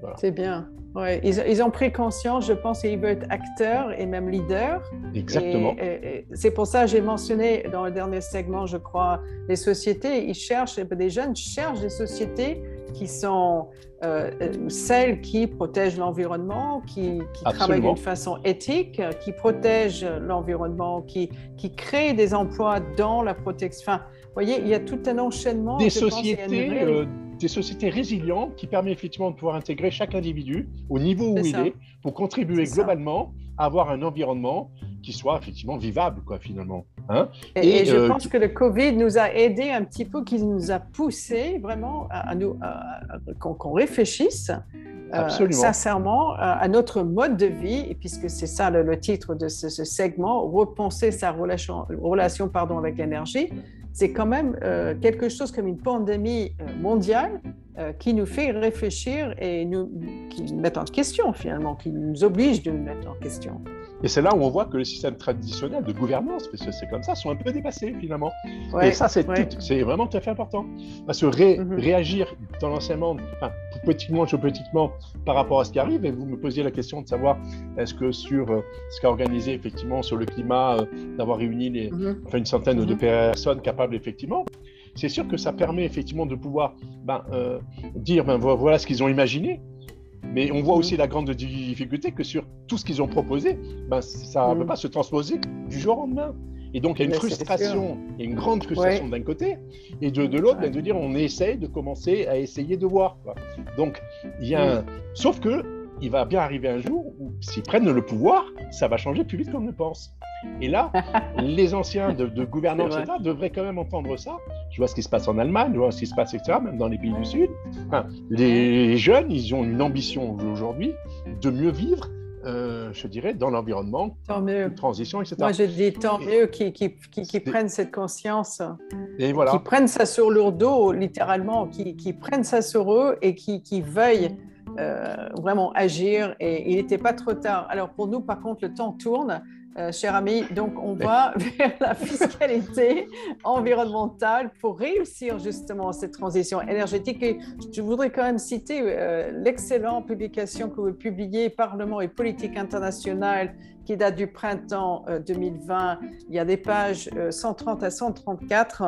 Voilà. C'est bien. Ouais. Ils ont pris conscience, je pense, et ils veulent être acteurs et même leaders. Exactement. Et c'est pour ça que j'ai mentionné dans le dernier segment, je crois, les sociétés. Ils cherchent, les jeunes cherchent des sociétés qui sont celles qui protègent l'environnement, qui travaillent d'une façon éthique, qui protègent l'environnement, qui créent des emplois dans la protection. Enfin, vous voyez, il y a tout un enchaînement. Des sociétés résilientes qui permettent effectivement de pouvoir intégrer chaque individu au niveau où il est pour contribuer globalement à avoir un environnement qui soit effectivement vivable, quoi, finalement. Hein? Et je pense que le Covid nous a aidés un petit peu, qu'il nous a poussés vraiment qu'on réfléchisse sincèrement à notre mode de vie, et puisque c'est ça le titre de ce segment, repenser sa relation avec l'énergie. C'est quand même quelque chose comme une pandémie mondiale qui nous fait réfléchir et qui nous met en question finalement, qui nous oblige de nous mettre en question. Et c'est là où on voit que les systèmes traditionnels de gouvernance, parce que c'est comme ça, sont un peu dépassés finalement. Ouais, et ça, c'est vraiment tout à fait important. Parce que réagir tendanciellement, petitement par rapport à ce qui arrive, et vous me posiez la question de savoir est-ce que sur ce qu'a organisé effectivement sur le climat, d'avoir réuni une centaine de personnes capables effectivement, c'est sûr que ça permet effectivement de pouvoir dire voilà ce qu'ils ont imaginé. Mais on voit aussi la grande difficulté que sur tout ce qu'ils ont proposé, ça ne peut pas se transposer du jour au lendemain. Et donc, il y a une grande frustration d'un côté, et de l'autre, de dire on essaye de commencer à essayer de voir. Quoi. Donc, il y a sauf qu'il va bien arriver un jour où s'ils prennent le pouvoir, ça va changer plus vite qu'on ne pense. Et là, les anciens de gouvernance, etc., devraient quand même entendre ça. Je vois ce qui se passe en Allemagne, je vois ce qui se passe, etc., même dans les pays du Sud. Enfin, les jeunes, ils ont une ambition aujourd'hui de mieux vivre, je dirais, dans l'environnement, transition, etc. Moi, je dis tant mieux qu'ils prennent cette conscience, qu'ils prennent ça sur leur dos, littéralement, qu'ils prennent ça sur eux et qu'ils veuillent vraiment agir. Et il n'était pas trop tard. Alors, pour nous, par contre, le temps tourne. Cher ami, donc on va vers la fiscalité environnementale pour réussir justement cette transition énergétique. Et je voudrais quand même citer l'excellente publication que vous publiez, Parlement et politique internationale, qui date du printemps 2020. Il y a des pages 130 à 134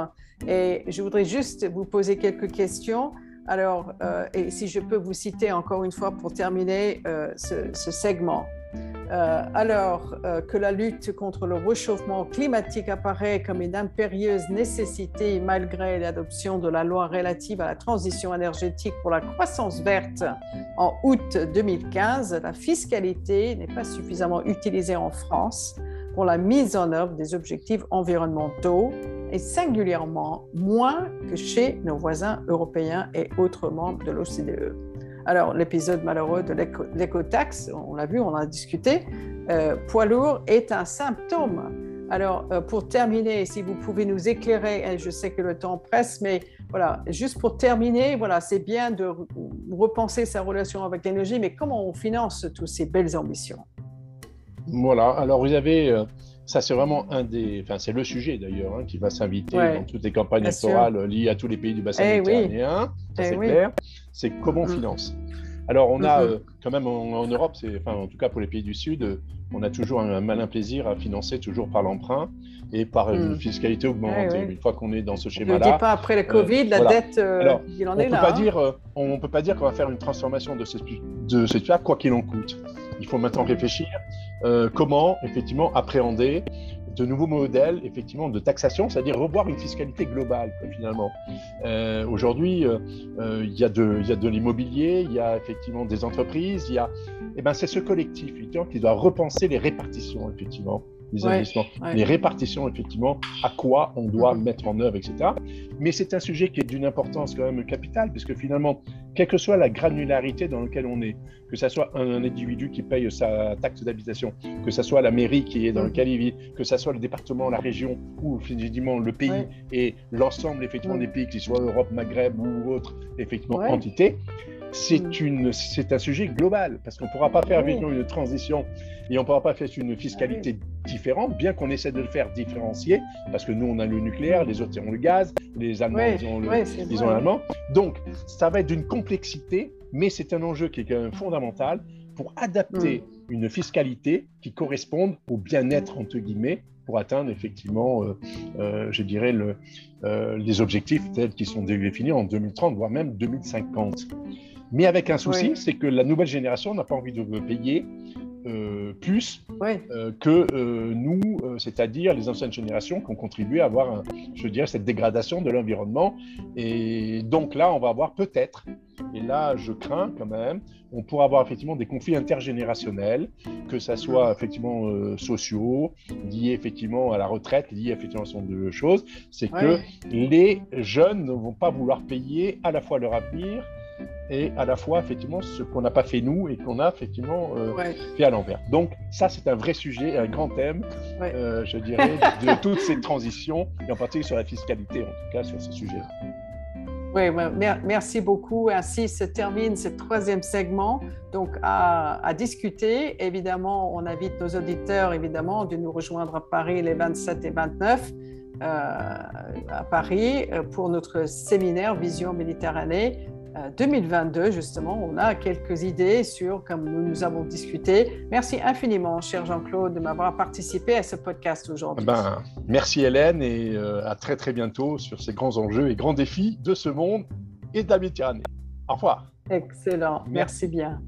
et je voudrais juste vous poser quelques questions. Alors, et si je peux vous citer encore une fois pour terminer ce segment. Alors que la lutte contre le réchauffement climatique apparaît comme une impérieuse nécessité malgré l'adoption de la loi relative à la transition énergétique pour la croissance verte en août 2015, la fiscalité n'est pas suffisamment utilisée en France pour la mise en œuvre des objectifs environnementaux et singulièrement moins que chez nos voisins européens et autres membres de l'OCDE. Alors, l'épisode malheureux de l'écotaxe, on l'a vu, on en a discuté, poids lourd est un symptôme. Alors, pour terminer, si vous pouvez nous éclairer, je sais que le temps presse, mais voilà, juste pour terminer, voilà, c'est bien de repenser sa relation avec l'énergie, mais comment on finance toutes ces belles ambitions? Voilà, alors vous avez... Ça, c'est vraiment c'est le sujet d'ailleurs qui va s'inviter dans toutes les campagnes électorales liées à tous les pays du bassin méditerranéen. Ça, c'est clair. C'est comment on finance. Alors, on a quand même en Europe, en tout cas pour les pays du Sud, on a toujours un malin plaisir à financer toujours par l'emprunt et par une fiscalité augmentée. Une fois qu'on est dans ce schéma-là. Ne le dis pas après le Covid, la dette, alors, il en est là. On ne peut pas dire qu'on va faire une transformation de ce type, quoi qu'il en coûte. Il faut maintenant réfléchir comment effectivement appréhender de nouveaux modèles effectivement de taxation, c'est-à-dire revoir une fiscalité globale finalement. Aujourd'hui, il y a de l'immobilier, il y a effectivement des entreprises, c'est ce collectif qui doit repenser les répartitions effectivement des investissements, les répartitions effectivement à quoi on doit mettre en œuvre, etc. Mais c'est un sujet qui est d'une importance quand même capitale, puisque finalement quelle que soit la granularité dans laquelle on est, que ce soit un individu qui paye sa taxe d'habitation, que ce soit la mairie qui est dans laquelle il vit, que ce soit le département, la région ou finalement le pays et l'ensemble effectivement des pays, qu'ils soient Europe, Maghreb ou autre effectivement entité, c'est un sujet global, parce qu'on ne pourra pas faire une transition et on ne pourra pas faire une fiscalité différente, bien qu'on essaie de le faire différencier, parce que nous on a le nucléaire, les autres ont le gaz, les Allemands ils ont l'allemand. Donc ça va être d'une complexité, mais c'est un enjeu qui est quand même fondamental pour adapter une fiscalité qui corresponde au bien-être entre guillemets, pour atteindre effectivement, je dirais, les objectifs tels qu'ils sont définis en 2030, voire même 2050. Mais avec un souci, c'est que la nouvelle génération n'a pas envie de payer plus que nous, c'est-à-dire les anciennes générations qui ont contribué à avoir, je dirais, cette dégradation de l'environnement. Et donc là, on va avoir peut-être, et là je crains quand même, on pourra avoir effectivement des conflits intergénérationnels, que ça soit effectivement sociaux, liés effectivement à la retraite, liés effectivement à ce genre de choses. C'est que les jeunes ne vont pas vouloir payer à la fois leur avenir et à la fois effectivement ce qu'on n'a pas fait nous et qu'on a effectivement fait à l'envers. Donc ça c'est un vrai sujet, un grand thème, je dirais, de toutes ces transitions et en particulier sur la fiscalité, en tout cas sur ces sujets-là. Oui, merci beaucoup. Ainsi se termine ce troisième segment, donc à discuter. Évidemment, on invite nos auditeurs évidemment de nous rejoindre à Paris les 27 et 29. À Paris pour notre séminaire Vision Méditerranée 2022, justement, on a quelques idées sur, comme nous avons discuté. Merci infiniment, cher Jean-Claude, de m'avoir participé à ce podcast aujourd'hui. Merci Hélène, et à très très bientôt sur ces grands enjeux et grands défis de ce monde et de la Méditerranée. Au revoir. Excellent, merci bien.